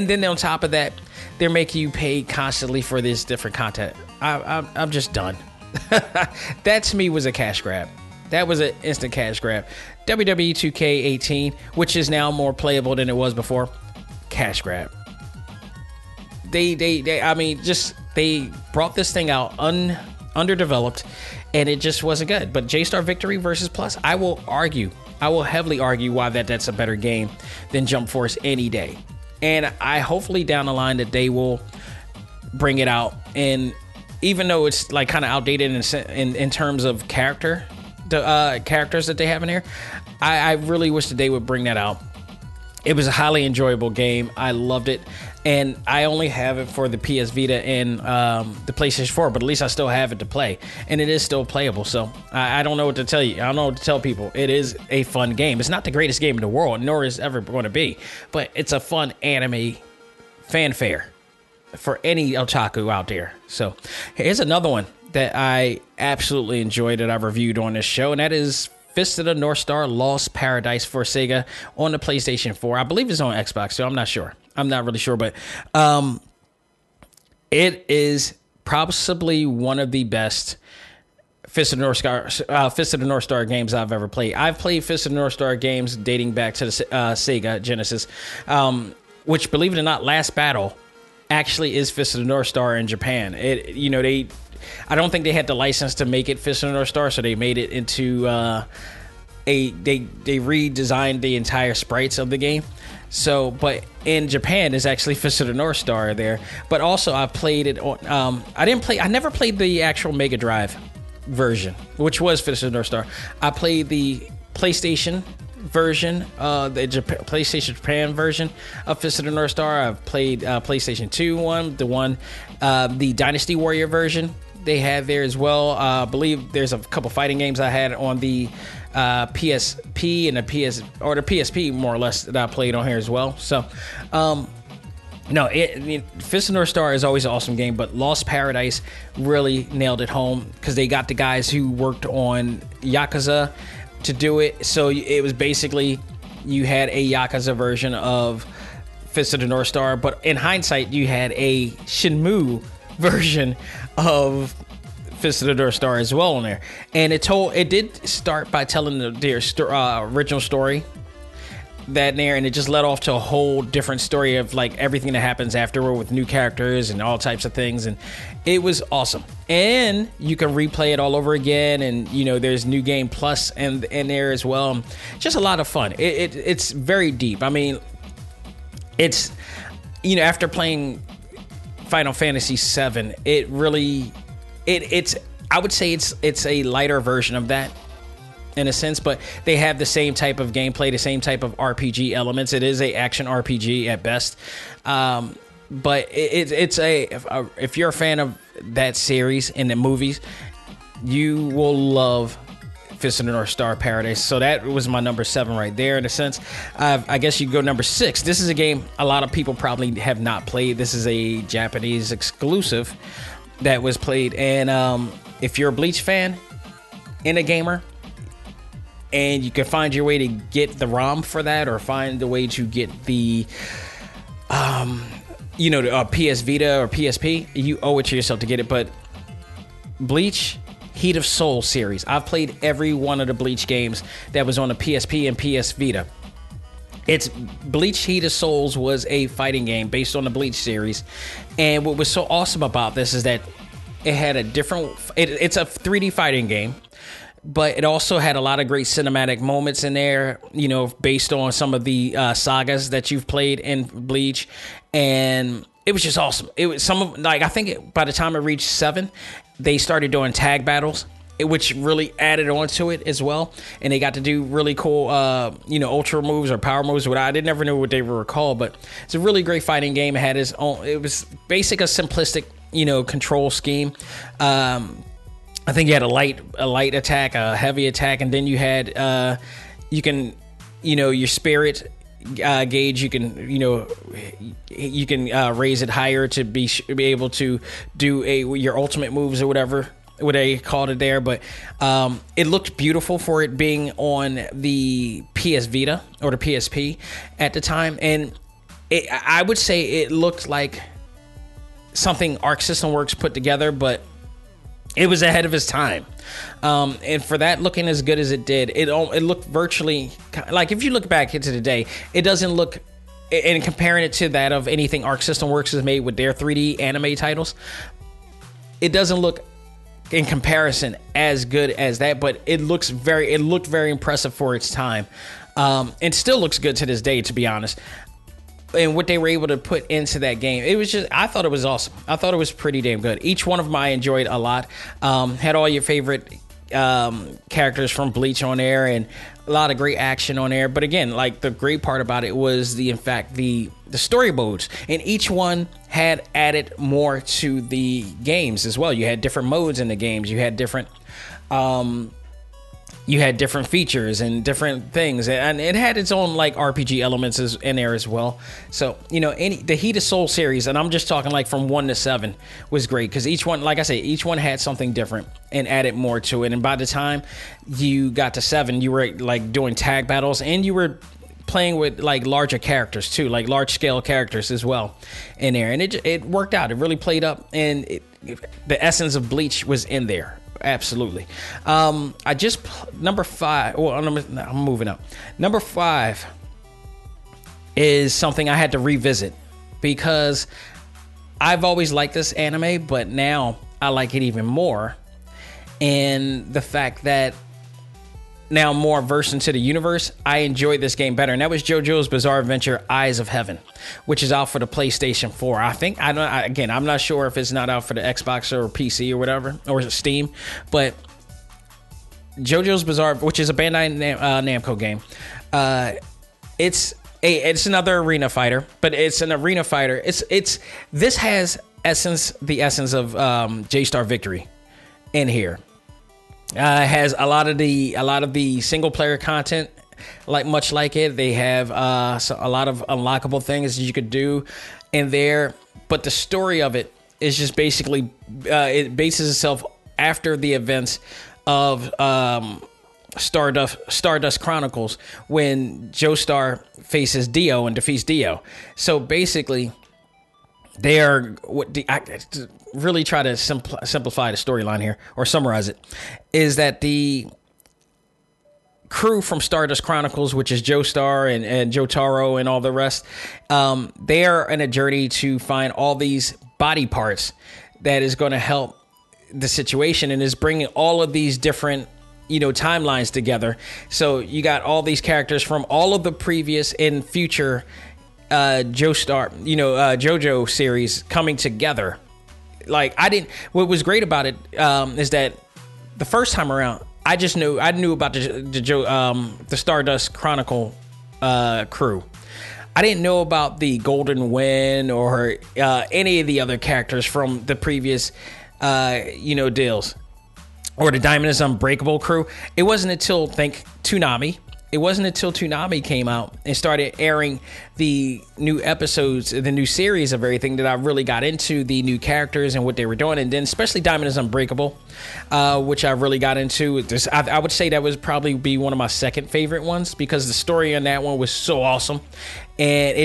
then on top of that, they're making you pay constantly for this different content. I'm just done. That to me was a cash grab. That was an instant cash grab. WWE 2K18, which is now more playable than it was before, cash grab. they brought this thing out underdeveloped, and it just wasn't good. But J-Star Victory versus Plus, I will heavily argue why that's a better game than Jump Force any day. And I hopefully down the line that they will bring it out. And even though it's like kind of outdated in terms of characters that they have in here, I really wish that they would bring that out. It was a highly enjoyable game. I loved it. And I only have it for the PS Vita and the PlayStation 4, but at least I still have it to play. And it is still playable. So I don't know what to tell you. I don't know what to tell people. It is a fun game. It's not the greatest game in the world, nor is it ever going to be. But it's a fun anime fanfare for any otaku out there. So here's another one that I absolutely enjoyed that I've reviewed on this show, and that is Fist of the North Star Lost Paradise for Sega on the PlayStation 4. I believe it's on Xbox, so I'm not sure. I'm not really sure, but it is probably one of the best Fist of the North Star games I've ever played. I've played Fist of the North Star games dating back to the Sega Genesis, which, believe it or not, Last Battle actually is Fist of the North Star in Japan. It, you know, they... I don't think they had the license to make it Fist of the North Star, so they made it into they redesigned the entire sprites of the game. So, but in Japan, it's actually Fist of the North Star there. But also, I played it on. I never played the actual Mega Drive version, which was Fist of the North Star. I played the PlayStation version, PlayStation Japan version of Fist of the North Star. I've played PlayStation 2 the Dynasty Warrior version they had there as well. I believe there's a couple fighting games I had on the PSP and the PSP more or less that I played on here as well. So, Fist of North Star is always an awesome game, but Lost Paradise really nailed it home because they got the guys who worked on Yakuza to do it. So it was basically you had a Yakuza version of Fist of the North Star, but in hindsight, you had a Shenmue version of Fist of the North Star as well on there. And it did start by telling their original story that there, and it just led off to a whole different story of like everything that happens afterward with new characters and all types of things, and it was awesome. And you can replay it all over again, and you know there's New Game Plus and in there as well. Just a lot of fun. It's very deep. I mean, it's, you know, after playing Final Fantasy VII, it really it's I would say it's a lighter version of that, in a sense, but they have the same type of gameplay, the same type of RPG elements. It is a action RPG at best, but if you're a fan of that series and the movies, you will love Fist of the North Star Paradise. So that was my number 7 right there, in a sense. I guess you go number 6. This is a game a lot of people probably have not played. This is a Japanese exclusive that was played, and if you're a Bleach fan and a gamer, and you can find your way to get the ROM for that, or find the way to get the, PS Vita or PSP. You owe it to yourself to get it. But Bleach Heat of Souls series. I've played every one of the Bleach games that was on the PSP and PS Vita. It's Bleach Heat of Souls was a fighting game based on the Bleach series. And what was so awesome about this is that it had a different... It's a 3D fighting game, but it also had a lot of great cinematic moments in there, you know, based on some of the sagas that you've played in Bleach. And it was just awesome. It was by the time it reached 7, they started doing tag battles, which really added on to it as well. And they got to do really cool, ultra moves or power moves. I didn't ever know what they were called, but it's a really great fighting game. It had its own, it was basic, a simplistic, control scheme. I think you had a light attack, a heavy attack, and then you had your spirit gauge. You can raise it higher to be able to do your ultimate moves or whatever what they called it there. But it looked beautiful for it being on the PS Vita or the PSP at the time, and I would say it looked like something Arc System Works put together, but it was ahead of its time, and for that looking as good as it did, it looked virtually like, if you look back into the day, it doesn't look and comparing it to that of anything Arc System Works has made with their 3D anime titles, it doesn't look in comparison as good as that, but it looks very, it looked very impressive for its time, and still looks good to this day, to be honest. And what they were able to put into that game, it was just, I thought it was awesome. I thought it was pretty damn good. Each one of them I enjoyed a lot. Had all your favorite characters from Bleach on there, and a lot of great action on there. But again, like, the great part about it was the story modes, and each one had added more to the games as well. You had different modes in the games. You had different features and different things, and it had its own like RPG elements in there as well. So, you know, the Heat of Soul series, and I'm just talking like from 1 to 7, was great, because each one, like I say, each one had something different and added more to it. And by the time you got to 7, you were like doing tag battles, and you were playing with like larger characters too, like large scale characters as well in there. And it worked out. It really played up, and the essence of Bleach was in there. Absolutely. I just number 5. Well, I'm moving up. Number 5 is something I had to revisit, because I've always liked this anime, but now I like it even more. And the fact that now more versed into the universe, I enjoyed this game better, and that was JoJo's Bizarre Adventure: Eyes of Heaven, which is out for the PlayStation 4. I think I'm not sure if it's not out for the Xbox or PC or whatever, or Steam, but JoJo's Bizarre, which is a Bandai Namco game, it's another arena fighter, but it's an arena fighter. This has the essence of J-Star Victory in here. Has a lot of the single player content, like much like it. They have a lot of unlockable things that you could do in there, but the story of it is just basically it bases itself after the events of Stardust Chronicles, when Joestar faces Dio and defeats Dio. So basically, they are really try to simplify the storyline here, or summarize it, is that the crew from Stardust Chronicles, which is Joestar and Jotaro and all the rest, they are in a journey to find all these body parts that is going to help the situation, and is bringing all of these different, you know, timelines together. So you got all these characters from all of the previous and future JoJo series coming together. Like, what was great about it is that the first time around, I knew about the Stardust Chronicle crew. I didn't know about the Golden Wind or any of the other characters from the previous deals, or the Diamond is Unbreakable crew. It wasn't until Toonami. It wasn't until Toonami came out and started airing the new episodes, the new series of everything, that I really got into the new characters and what they were doing. And then especially Diamond is Unbreakable, which I really got into. I would say that was probably one of my second favorite ones, because the story on that one was so awesome. And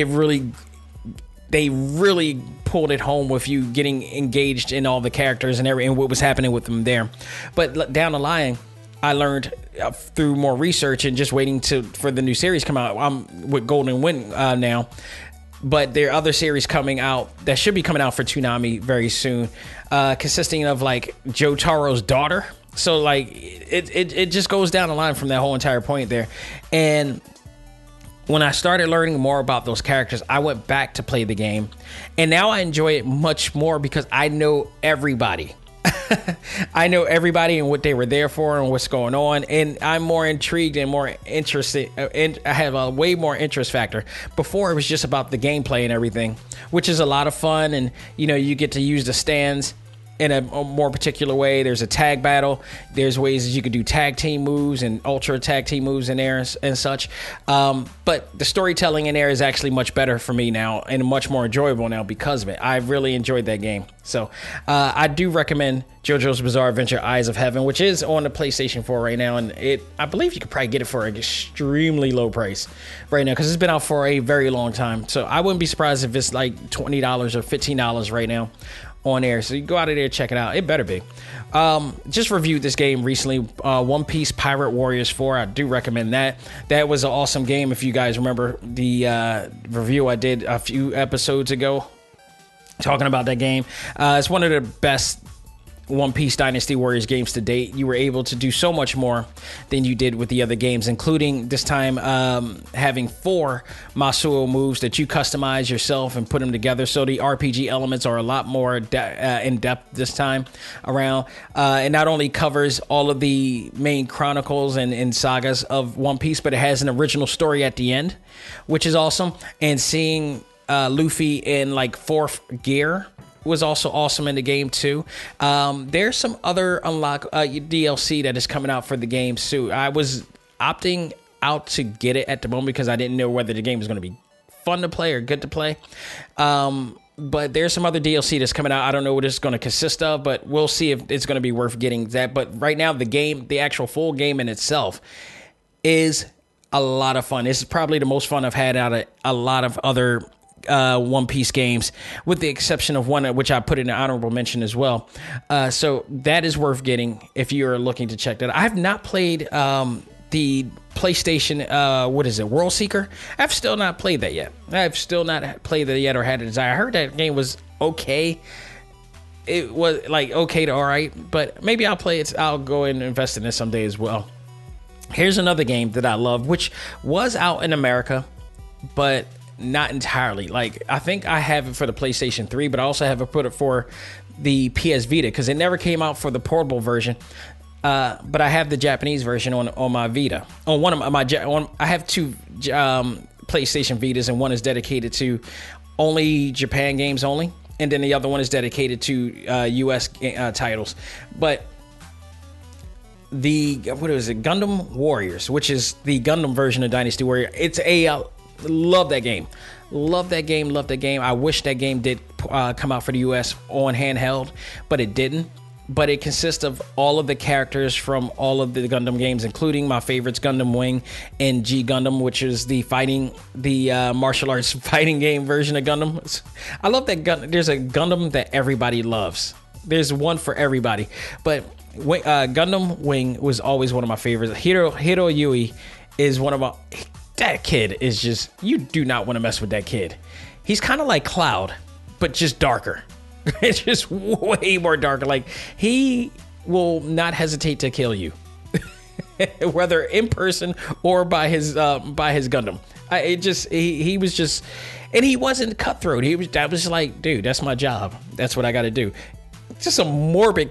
they really pulled it home with you getting engaged in all the characters and everything, what was happening with them there. But down the line, I learned through more research and just waiting for the new series to come out. I'm with Golden Wind now, but there are other series coming out that should be coming out for Toonami very soon, consisting of like Jotaro's daughter. So like it just goes down the line from that whole entire point there. And when I started learning more about those characters, I went back to play the game, and now I enjoy it much more, because I know everybody. I know everybody and what they were there for and what's going on, and I'm more intrigued and more interested, and I have a way more interest factor. Before, it was just about the gameplay and everything, which is a lot of fun, and you know, you get to use the stands in a more particular way. There's a tag battle, there's ways that you could do tag team moves and ultra tag team moves in there and such, but the storytelling in there is actually much better for me now, and much more enjoyable now because of it. I really enjoyed that game. So I do recommend JoJo's Bizarre Adventure: Eyes of Heaven, which is on the PlayStation 4 right now, and I believe you could probably get it for an extremely low price right now, because it's been out for a very long time. So I wouldn't be surprised if it's like $20 or $15 right now on air, so you go out of there, check it out. It better be. Just reviewed this game recently, One Piece Pirate Warriors 4. I do recommend that. That was an awesome game. If you guys remember the review I did a few episodes ago talking about that game, it's one of the best One Piece Dynasty Warriors games to date. You were able to do so much more than you did with the other games, including this time having 4 Masuo moves that you customize yourself and put them together. So the RPG elements are a lot more in-depth this time around. It not only covers all of the main chronicles and sagas of One Piece, but it has an original story at the end, which is awesome. And seeing Luffy in like 4th gear was also awesome in the game too. There's some other unlock DLC that is coming out for the game soon. I was opting out to get it at the moment because I didn't know whether the game was going to be fun to play or good to play. But there's some other DLC that's coming out. I don't know what it's going to consist of, but we'll see if it's going to be worth getting that. But right now, the game, the actual full game in itself, is a lot of fun. This is probably the most fun I've had out of a lot of other One Piece games, with the exception of one which I put in an honorable mention as well. So that is worth getting if you're looking to check that out. I have not played the PlayStation World Seeker. I've still not played that yet. Or had a desire. I heard that game was okay. It was like okay to all right, but maybe I'll play it. I'll go and invest in this someday as well. Here's another game that I love, which was out in America, but not entirely. Like, I think I have it for the PlayStation 3, but I also have it put it for the PS Vita because it never came out for the portable version. But I have the Japanese version on my Vita. On one of my I have 2 PlayStation Vitas, and one is dedicated to only Japan games only, and then the other one is dedicated to US titles. But the Gundam Warriors, which is the Gundam version of Dynasty Warrior, it's a love that game. I wish that game did come out for the US on handheld, but it didn't. But it consists of all of the characters from all of the Gundam games, including my favorites, Gundam Wing and G Gundam, which is the fighting, the martial arts fighting game version of Gundam. I love that Gundam. There's a Gundam that everybody loves. There's one for everybody. But Gundam Wing was always one of my favorites. Hiro Yui is one of my... That kid is just, you do not want to mess with that kid. He's kind of like Cloud, but just darker. It's just way more darker. Like, he will not hesitate to kill you, whether in person or by his Gundam. He was just, and he wasn't cutthroat. That was like, dude, that's my job. That's what I got to do. Just some morbid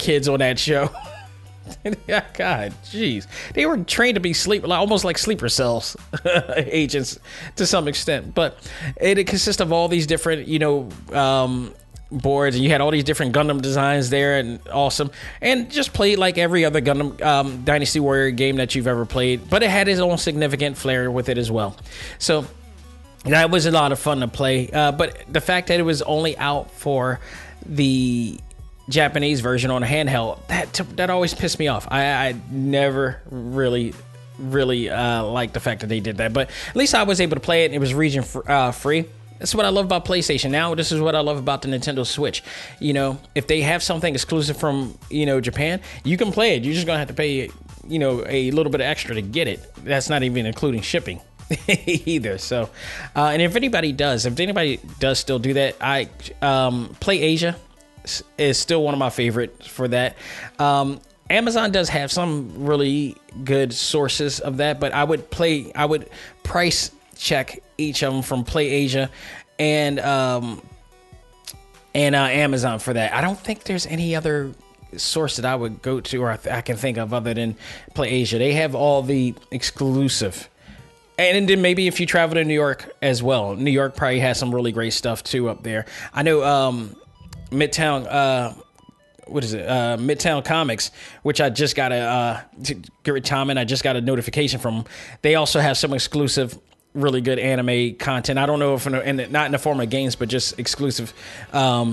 kids on that show. God, jeez, they were trained to be almost like sleeper cells agents to some extent. But it consists of all these different, boards, and you had all these different Gundam designs there, and awesome. And just played like every other Gundam Dynasty Warrior game that you've ever played, but it had its own significant flair with it as well. So that was a lot of fun to play. But the fact that it was only out for the Japanese version on handheld, that always pissed me off. I never really liked the fact that they did that, but at least I was able to play it, and it was region free. That's what I love about PlayStation now. This is what I love about the Nintendo Switch. If they have something exclusive from Japan, you can play it. You're just gonna have to pay a little bit extra to get it. That's not even including shipping either. So and if anybody does still do that, I Play Asia is still one of my favorites for that. Amazon does have some really good sources of that, but I would price check each of them from Play Asia and Amazon for that. I don't think there's any other source that I would go to, or I can think of, other than Play Asia. They have all the exclusive. And then maybe if you travel to New York as well, New York probably has some really great stuff too up there. I know Midtown Midtown Comics, which I just got a notification from them. They also have some exclusive really good anime content. I don't know if not in the form of games, but just exclusive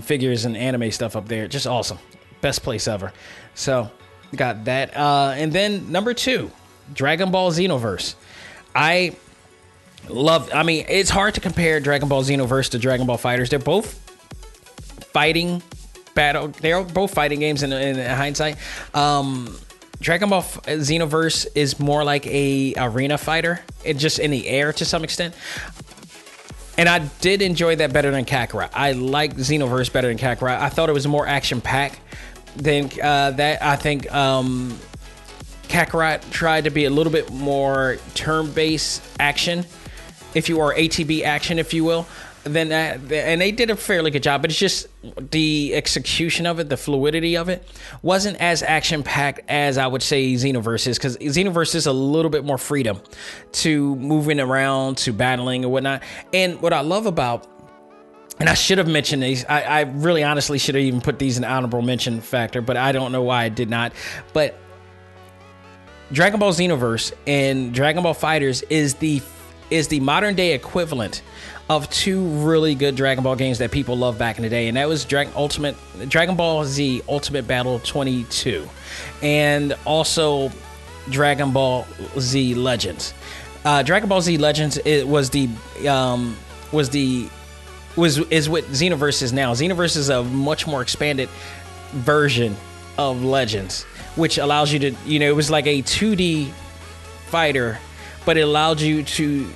figures and anime stuff up there. Just awesome. Best place ever. So got that. And then number 2, Dragon Ball Xenoverse. I love, it's hard to compare Dragon Ball Xenoverse to Dragon Ball FighterZ. They're both fighting battle. They're both fighting games in hindsight. Dragon Ball Xenoverse is more like a arena fighter. It's just in the air to some extent. And I did enjoy that better than Kakarot. I liked Xenoverse better than Kakarot. I thought it was more action-packed than that. I think Kakarot tried to be a little bit more turn-based action, if you are ATB action, if you will. Then that, and they did a fairly good job, but it's just the execution of it, the fluidity of it wasn't as action-packed as I would say Xenoverse is, because Xenoverse is a little bit more freedom to moving around, to battling and whatnot. And what I love about, and I should have mentioned these, I really honestly should have even put these in honorable mention factor, but I don't know why I did not. But Dragon Ball Xenoverse and Dragon Ball FighterZ is the modern day equivalent of two really good Dragon Ball games that people loved back in the day, and that was Dragon Ball Z Ultimate Battle 22 and also Dragon Ball Z Legends. Dragon Ball Z Legends, it is what Xenoverse is now. Xenoverse is a much more expanded version of Legends, which allows you to, you know, it was like a 2D fighter, but it allowed you to,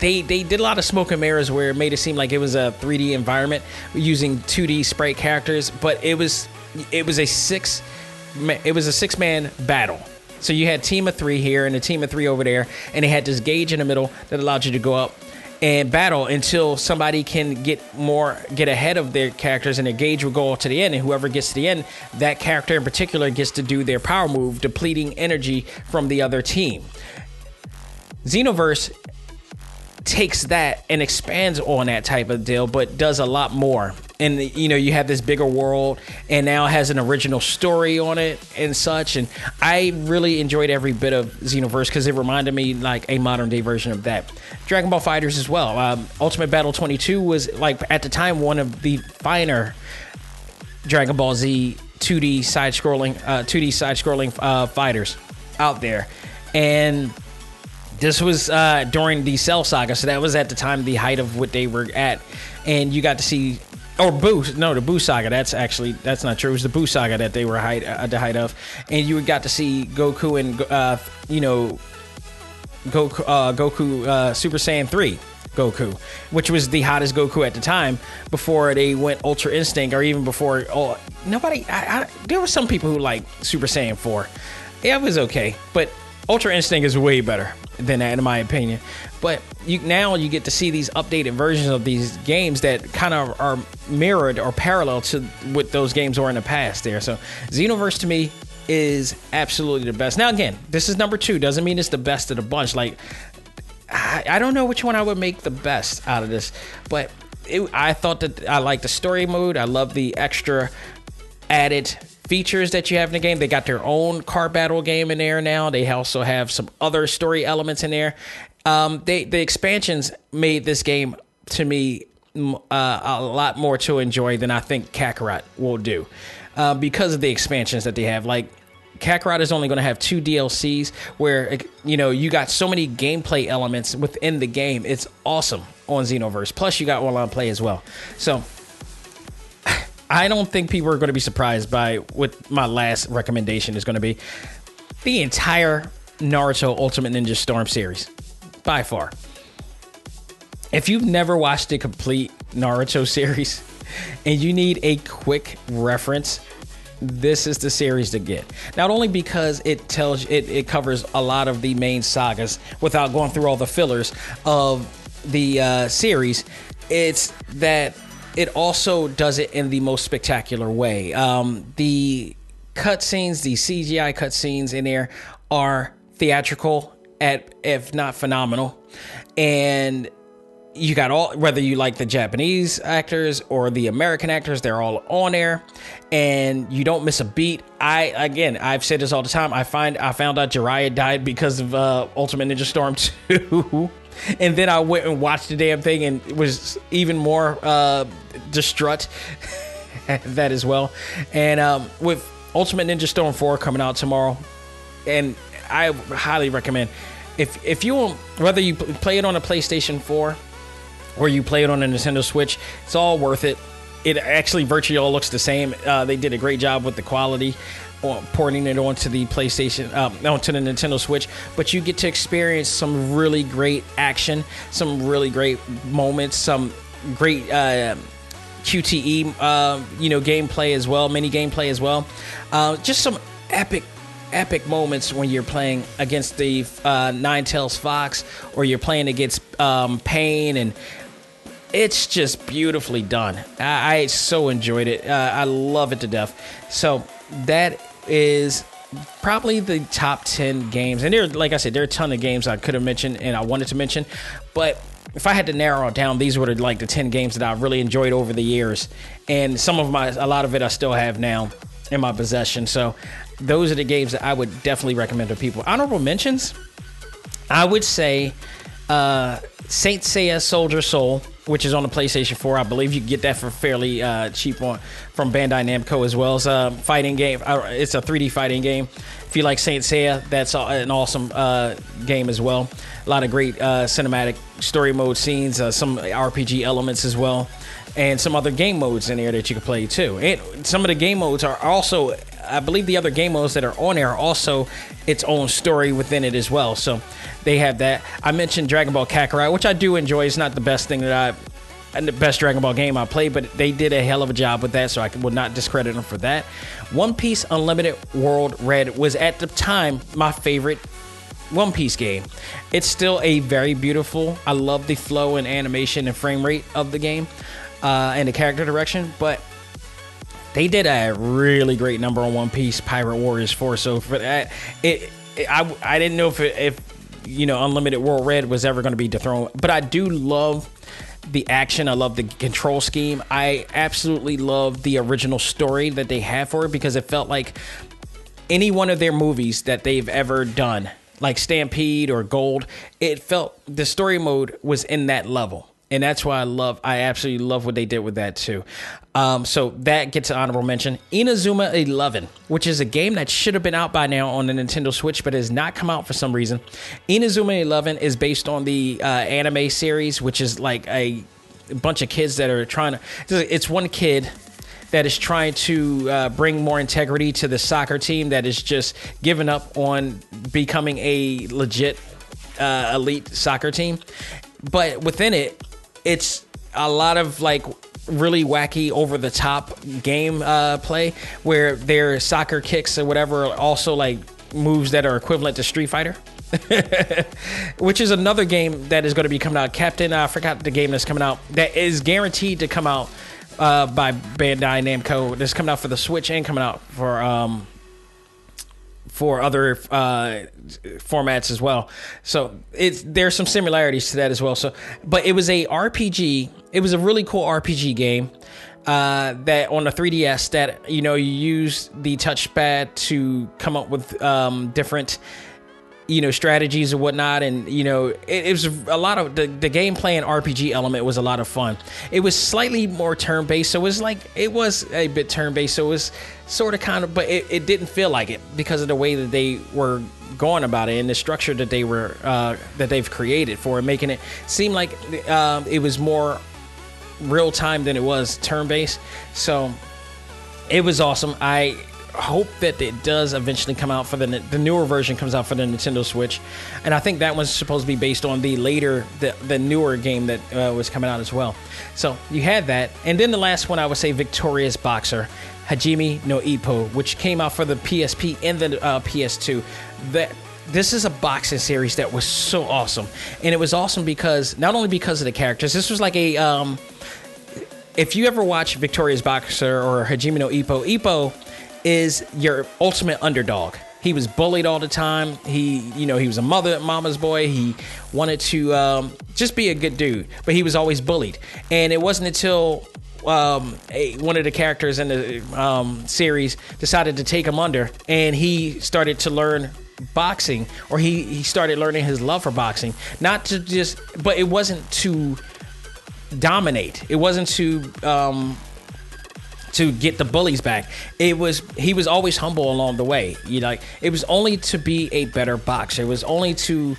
they did a lot of smoke and mirrors where it made it seem like it was a 3D environment using 2D sprite characters, but it was a six-man battle. So you had team of three here and a team of three over there, and they had this gauge in the middle that allowed you to go up and battle until somebody can get ahead of their characters, and the gauge will go to the end, and whoever gets to the end, that character in particular gets to do their power move, depleting energy from the other team. Xenoverse takes that and expands on that type of deal, but does a lot more. And, you know, you have this bigger world, and now has an original story on it and such. And I really enjoyed every bit of Xenoverse because it reminded me like a modern day version of that. Dragon Ball FighterZ as well. Ultimate Battle 22 was, like, at the time, one of the finer Dragon Ball Z 2D side-scrolling fighters out there. And this was during the Cell Saga, so that was at the time the height of what they were at, and you got to see, or Boo, no, the Boo Saga. That's not true. It was the Boo Saga that they were at the height of, and you got to see Goku and Goku Super Saiyan 3 Goku, which was the hottest Goku at the time before they went Ultra Instinct, or even before. Oh, nobody. There were some people who liked Super Saiyan 4. Yeah, it was okay, but Ultra Instinct is way better than that, in my opinion. But now you get to see these updated versions of these games that kind of are mirrored or parallel to what those games were in the past there. So Xenoverse to me is absolutely the best. Now, again, this is number two. Doesn't mean it's the best of the bunch. Like, I don't know which one I would make the best out of this, but I thought that I liked the story mode. I love the extra added features that you have in the game. They got their own car battle game in there now. They also have some other story elements in there. The expansions made this game, to me, a lot more to enjoy than I think Kakarot will do, because of the expansions that they have. Like, Kakarot is only going to have 2 DLCs where, you know, you got so many gameplay elements within the game. It's awesome on Xenoverse. Plus, you got online play as well. So I don't think people are going to be surprised by what my last recommendation is going to be. The entire Naruto Ultimate Ninja Storm series, by far. If you've never watched the complete Naruto series and you need a quick reference, this is the series to get. Not only because it tells it covers a lot of the main sagas without going through all the fillers of the series, it's that it also does it in the most spectacular way. The cutscenes, the CGI cutscenes in there are theatrical, if not phenomenal. And you got all, whether you like the Japanese actors or the American actors, they're all on there, and you don't miss a beat. I've said this all the time. I found out Jiraiya died because of Ultimate Ninja Storm 2. And then I went and watched the damn thing and was even more distraught at that as well. And with Ultimate Ninja Storm 4 coming out tomorrow, and I highly recommend, if you want, whether you play it on a PlayStation 4 or you play it on a Nintendo Switch, it's all worth it. it actually virtually all looks the same. They did a great job with the quality, porting it onto the PlayStation, onto the Nintendo Switch. But you get to experience some really great action, some really great moments, some great QTE, gameplay as well, mini gameplay as well. Just some epic moments when you're playing against the Ninetales Fox, or you're playing against Pain, and it's just beautifully done. I so enjoyed it. I love it to death. So that is probably the top 10 games, and there, like I said, there are a ton of games I could have mentioned and I wanted to mention, but if I had to narrow it down, these were like the 10 games that I really enjoyed over the years, and a lot of it I still have now in my possession. So those are the games that I would definitely recommend to people. Honorable mentions, I would say Saint Seiya Soldier Soul, which is on the PlayStation 4. I believe you can get that for fairly cheap from Bandai Namco as well. It's a fighting game. It's a 3D fighting game. If you like Saint Seiya, that's an awesome game as well. A lot of great cinematic story mode scenes, some RPG elements as well, and some other game modes in there that you can play too. And some of the game modes are also, I believe the other game modes that are on there are also its own story within it as well. So they have that. I mentioned Dragon Ball Kakarot, which I do enjoy. It's not the best thing and the best Dragon Ball game I played, but they did a hell of a job with that, so I will not discredit them for that. One Piece Unlimited World Red was at the time my favorite One Piece game. It's still a very beautiful, I love the flow and animation and frame rate of the game. And the character direction, but they did a really great number on One Piece Pirate Warriors 4. So for that, I didn't know if Unlimited World Red was ever going to be dethroned, but I do love the action. I love the control scheme. I absolutely love the original story that they have for it, because it felt like any one of their movies that they've ever done, like Stampede or Gold, it felt the story mode was in that level. And that's why I absolutely love what they did with that too. So that gets an honorable mention. Inazuma 11, which is a game that should have been out by now on the Nintendo Switch, but it has not come out for some reason. Inazuma 11 is based on the anime series, which is like a bunch of kids that are trying to, it's one kid that is trying to bring more integrity to the soccer team that is just giving up on becoming a legit elite soccer team. But within it, it's a lot of like really wacky over the top game play where their soccer kicks or whatever are also like moves that are equivalent to Street Fighter, which is another game that is going to be coming out. Captain, I forgot the game that's coming out that is guaranteed to come out by Bandai Namco. That's coming out for the Switch and coming out for other formats as well. So there's some similarities to that as well. So, but it was a RPG. It was a really cool RPG game that on the 3DS that, you use the touchpad to come up with different, strategies and whatnot. And, it was a lot of the gameplay and RPG element was a lot of fun. It was slightly more turn-based. So it was a bit turn-based. So it was sort of kind of, but it didn't feel like it because of the way that they were going about it and the structure that they were, that they've created for it, making it seem like it was more real time than it was turn-based. So it was awesome. I hope that it does eventually come out for the newer version comes out for the Nintendo Switch, and I think that one's supposed to be based on the newer game that was coming out as well. So you had that, and then the last one I would say Victorious Boxer, Hajime no Ippo, which came out for the PSP and the PS2. This is a boxing series that was so awesome, and it was awesome because not only because of the characters. This was like a if you ever watch Victorious Boxer or Hajime no Ippo is your ultimate underdog. He was bullied all the time. He was a mama's boy. He wanted to just be a good dude, but he was always bullied. And it wasn't until one of the characters in the series decided to take him under, and he started to learn boxing, or he started learning his love for boxing. But it wasn't to dominate. It wasn't to get the bullies back. He was always humble along the way. It was only to be a better boxer. It was only to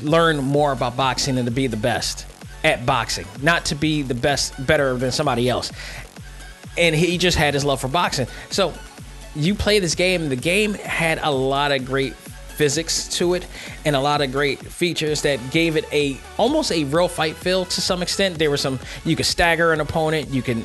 learn more about boxing and to be the best at boxing, not to be the best, better than somebody else. and he just had his love for boxing. So you play this game, the game had a lot of great physics to it and a lot of great features that gave it a almost a real fight feel to some extent. There were some, you could stagger an opponent, you can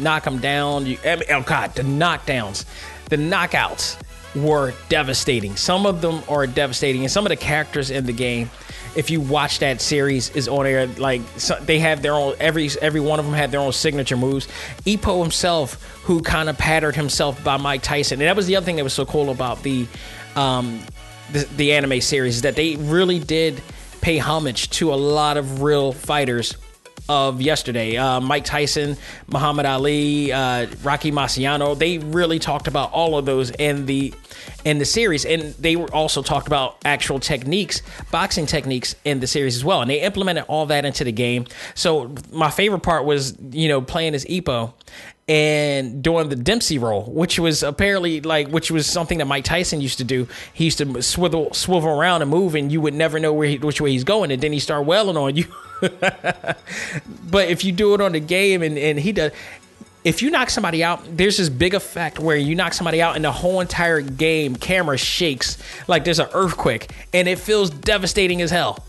knock them down. The knockdowns, the knockouts were devastating. Some of them are devastating, and some of the characters in the game, if you watch that series, is on air. Like, so they have their own, every one of them had their own signature moves. Ippo himself, who kind of patterned himself by Mike Tyson, and that was the other thing that was so cool about the anime series, is that they really did pay homage to a lot of real fighters of yesterday. Mike Tyson, Muhammad Ali, Rocky Marciano, they really talked about all of those in the series, and they were also talked about actual techniques, boxing techniques in the series as well, and they implemented all that into the game. So my favorite part was, you know, playing as Ippo and doing the Dempsey roll, which was apparently which was something that Mike Tyson used to do. He used to swivel around and move, and you would never know which way he's going, and then he start wailing on you. But if you do it on the game, and he does, if you knock somebody out, there's this big effect where you knock somebody out and the whole entire game camera shakes like there's an earthquake, and it feels devastating as hell.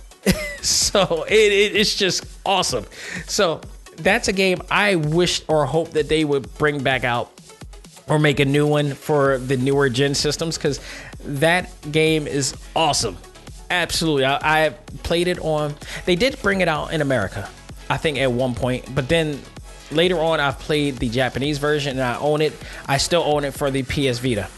So it's just awesome. So that's a game I wish or hope that they would bring back out or make a new one for the newer gen systems, because that game is awesome. Absolutely. I played it on, they did bring it out in America, I think, at one point, but then later on I played the Japanese version, and I own it. I still own it for the PS Vita,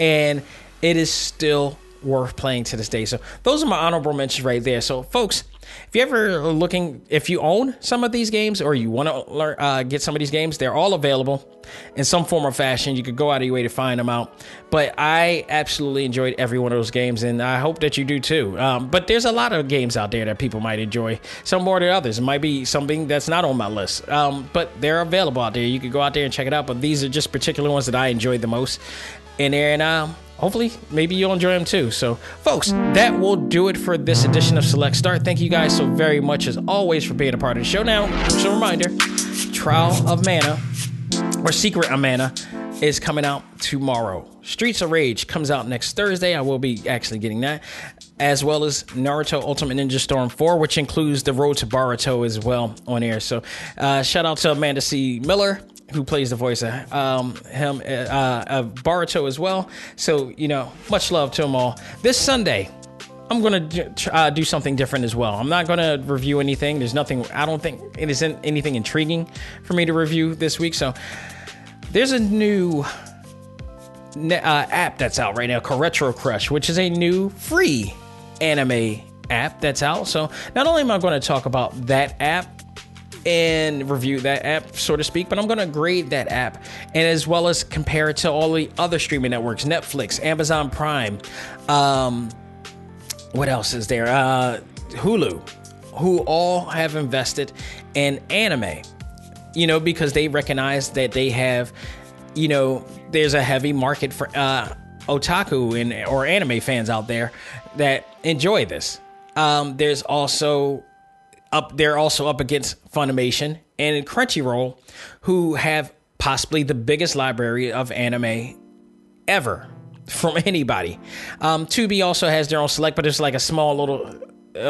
and it is still worth playing to this day. So those are my honorable mentions right there. So folks, if you ever looking, if you own some of these games or you want to learn, get some of these games, they're all available in some form or fashion. You could go out of your way to find them out. But I absolutely enjoyed every one of those games, and I hope that you do too. But there's a lot of games out there that people might enjoy, some more than others. It might be something that's not on my list, but they're available out there. You could go out there and check it out. But these are just particular ones that I enjoyed the most in there, and hopefully, maybe you'll enjoy them too. So, folks, that will do it for this edition of Select Start. Thank you guys so very much, as always, for being a part of the show. Now, just a reminder, Trial of Mana, or Secret of Mana, is coming out tomorrow. Streets of Rage comes out next Thursday. I will be actually getting that, as well as Naruto Ultimate Ninja Storm 4, which includes the Road to Boruto as well on air. So, shout out to Amanda C. Miller, who plays the voice of Boruto as well. So, you know, much love to them all. This Sunday, I'm going to do something different as well. I'm not going to review anything. There's nothing, I don't think it isn't anything intriguing for me to review this week. So there's a new app that's out right now called Retro Crush, which is a new free anime app that's out. So not only am I going to talk about that app and review that app, so to speak, but I'm going to grade that app, and as well as compare it to all the other streaming networks, Netflix, Amazon Prime, what else is there, Hulu, who all have invested in anime, you know, because they recognize that they have, you know, there's a heavy market for otaku and or anime fans out there that enjoy this. There's also they're also up against Funimation and Crunchyroll, who have possibly the biggest library of anime ever from anybody. Tubi also has their own Select, but it's like a small little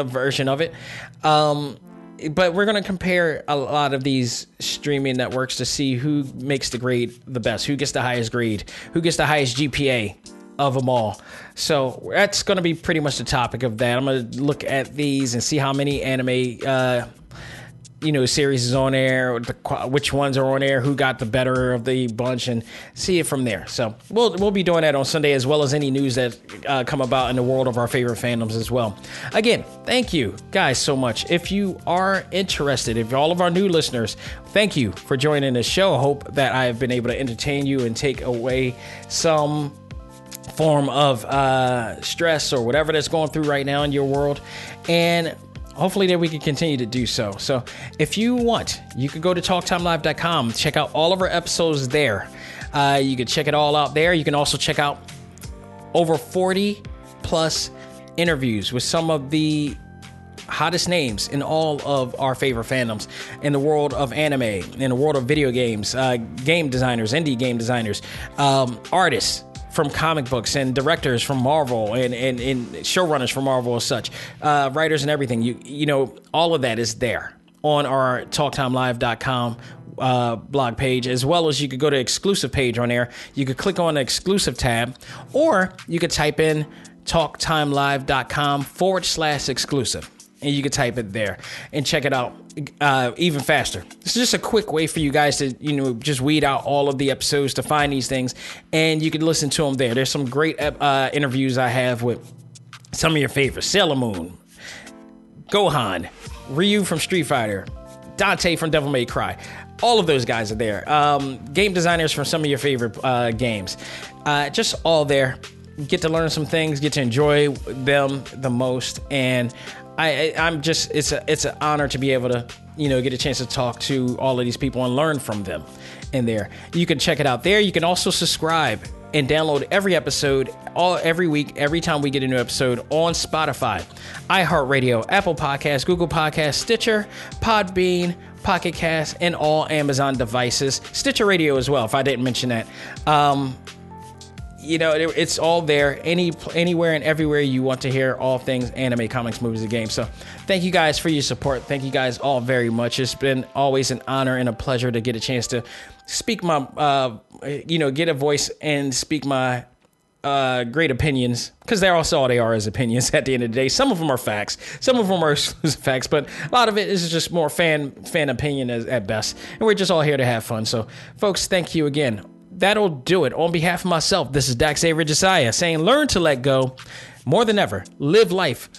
version of it. But we're going to compare a lot of these streaming networks to see who makes the grade the best, who gets the highest grade, who gets the highest GPA of them all. So that's going to be pretty much the topic of that. I'm going to look at these and see how many anime series is on air, which ones are on air, who got the better of the bunch, and see it from there. So we'll be doing that on Sunday, as well as any news that come about in the world of our favorite fandoms as well. Again, thank you guys so much. If you are interested, if all of our new listeners, thank you for joining the show. I hope that I have been able to entertain you and take away some form of stress or whatever that's going through right now in your world, and hopefully that we can continue to do so. So if you want, you could go to talktimelive.com, check out all of our episodes there. You can check it all out there. You can also check out over 40+ interviews with some of the hottest names in all of our favorite fandoms, in the world of anime, in the world of video games, game designers, indie game designers, artists from comic books, and directors from Marvel, and showrunners from Marvel and such, writers and everything. You know, all of that is there on our TalkTimeLive.com blog page, as well as you could go to exclusive page on there. You could click on the exclusive tab, or you could type in TalkTimeLive.com/exclusive. And you can type it there and check it out even faster. This is just a quick way for you guys to, you know, just weed out all of the episodes, to find these things, and you can listen to them there. There's some great interviews I have with some of your favorites: Sailor Moon, Gohan, Ryu from Street Fighter, Dante from Devil May Cry. All of those guys are there. Game designers from some of your favorite games. Just all there. Get to learn some things. Get to enjoy them the most. And I'm just, it's an honor to be able to, you know, get a chance to talk to all of these people and learn from them in there. You can check it out there. You can also subscribe and download every episode every week, every time we get a new episode, on Spotify, iHeartRadio, Apple Podcasts, Google Podcasts, Stitcher, Podbean, Pocket Cast, and all Amazon devices. Stitcher Radio as well, if I didn't mention that. You know, it's all there, anywhere and everywhere you want to hear all things anime, comics, movies, and games. So thank you guys for your support. Thank you guys all very much. It's been always an honor and a pleasure to get a chance to speak my, get a voice and speak my great opinions, because they're also all they are, as opinions at the end of the day. Some of them are facts, some of them are exclusive facts, but a lot of it is just more fan opinion at best. And we're just all here to have fun. So folks, thank you again. That'll do it. On behalf of myself, this is Xavier Josiah saying, learn to let go more than ever. Live life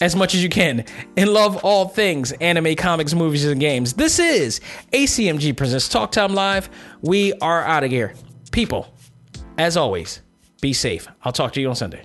as much as you can, and love all things anime, comics, movies, and games. This is ACMG Presents Talk Time Live. We are out of here. People, as always, be safe. I'll talk to you on Sunday.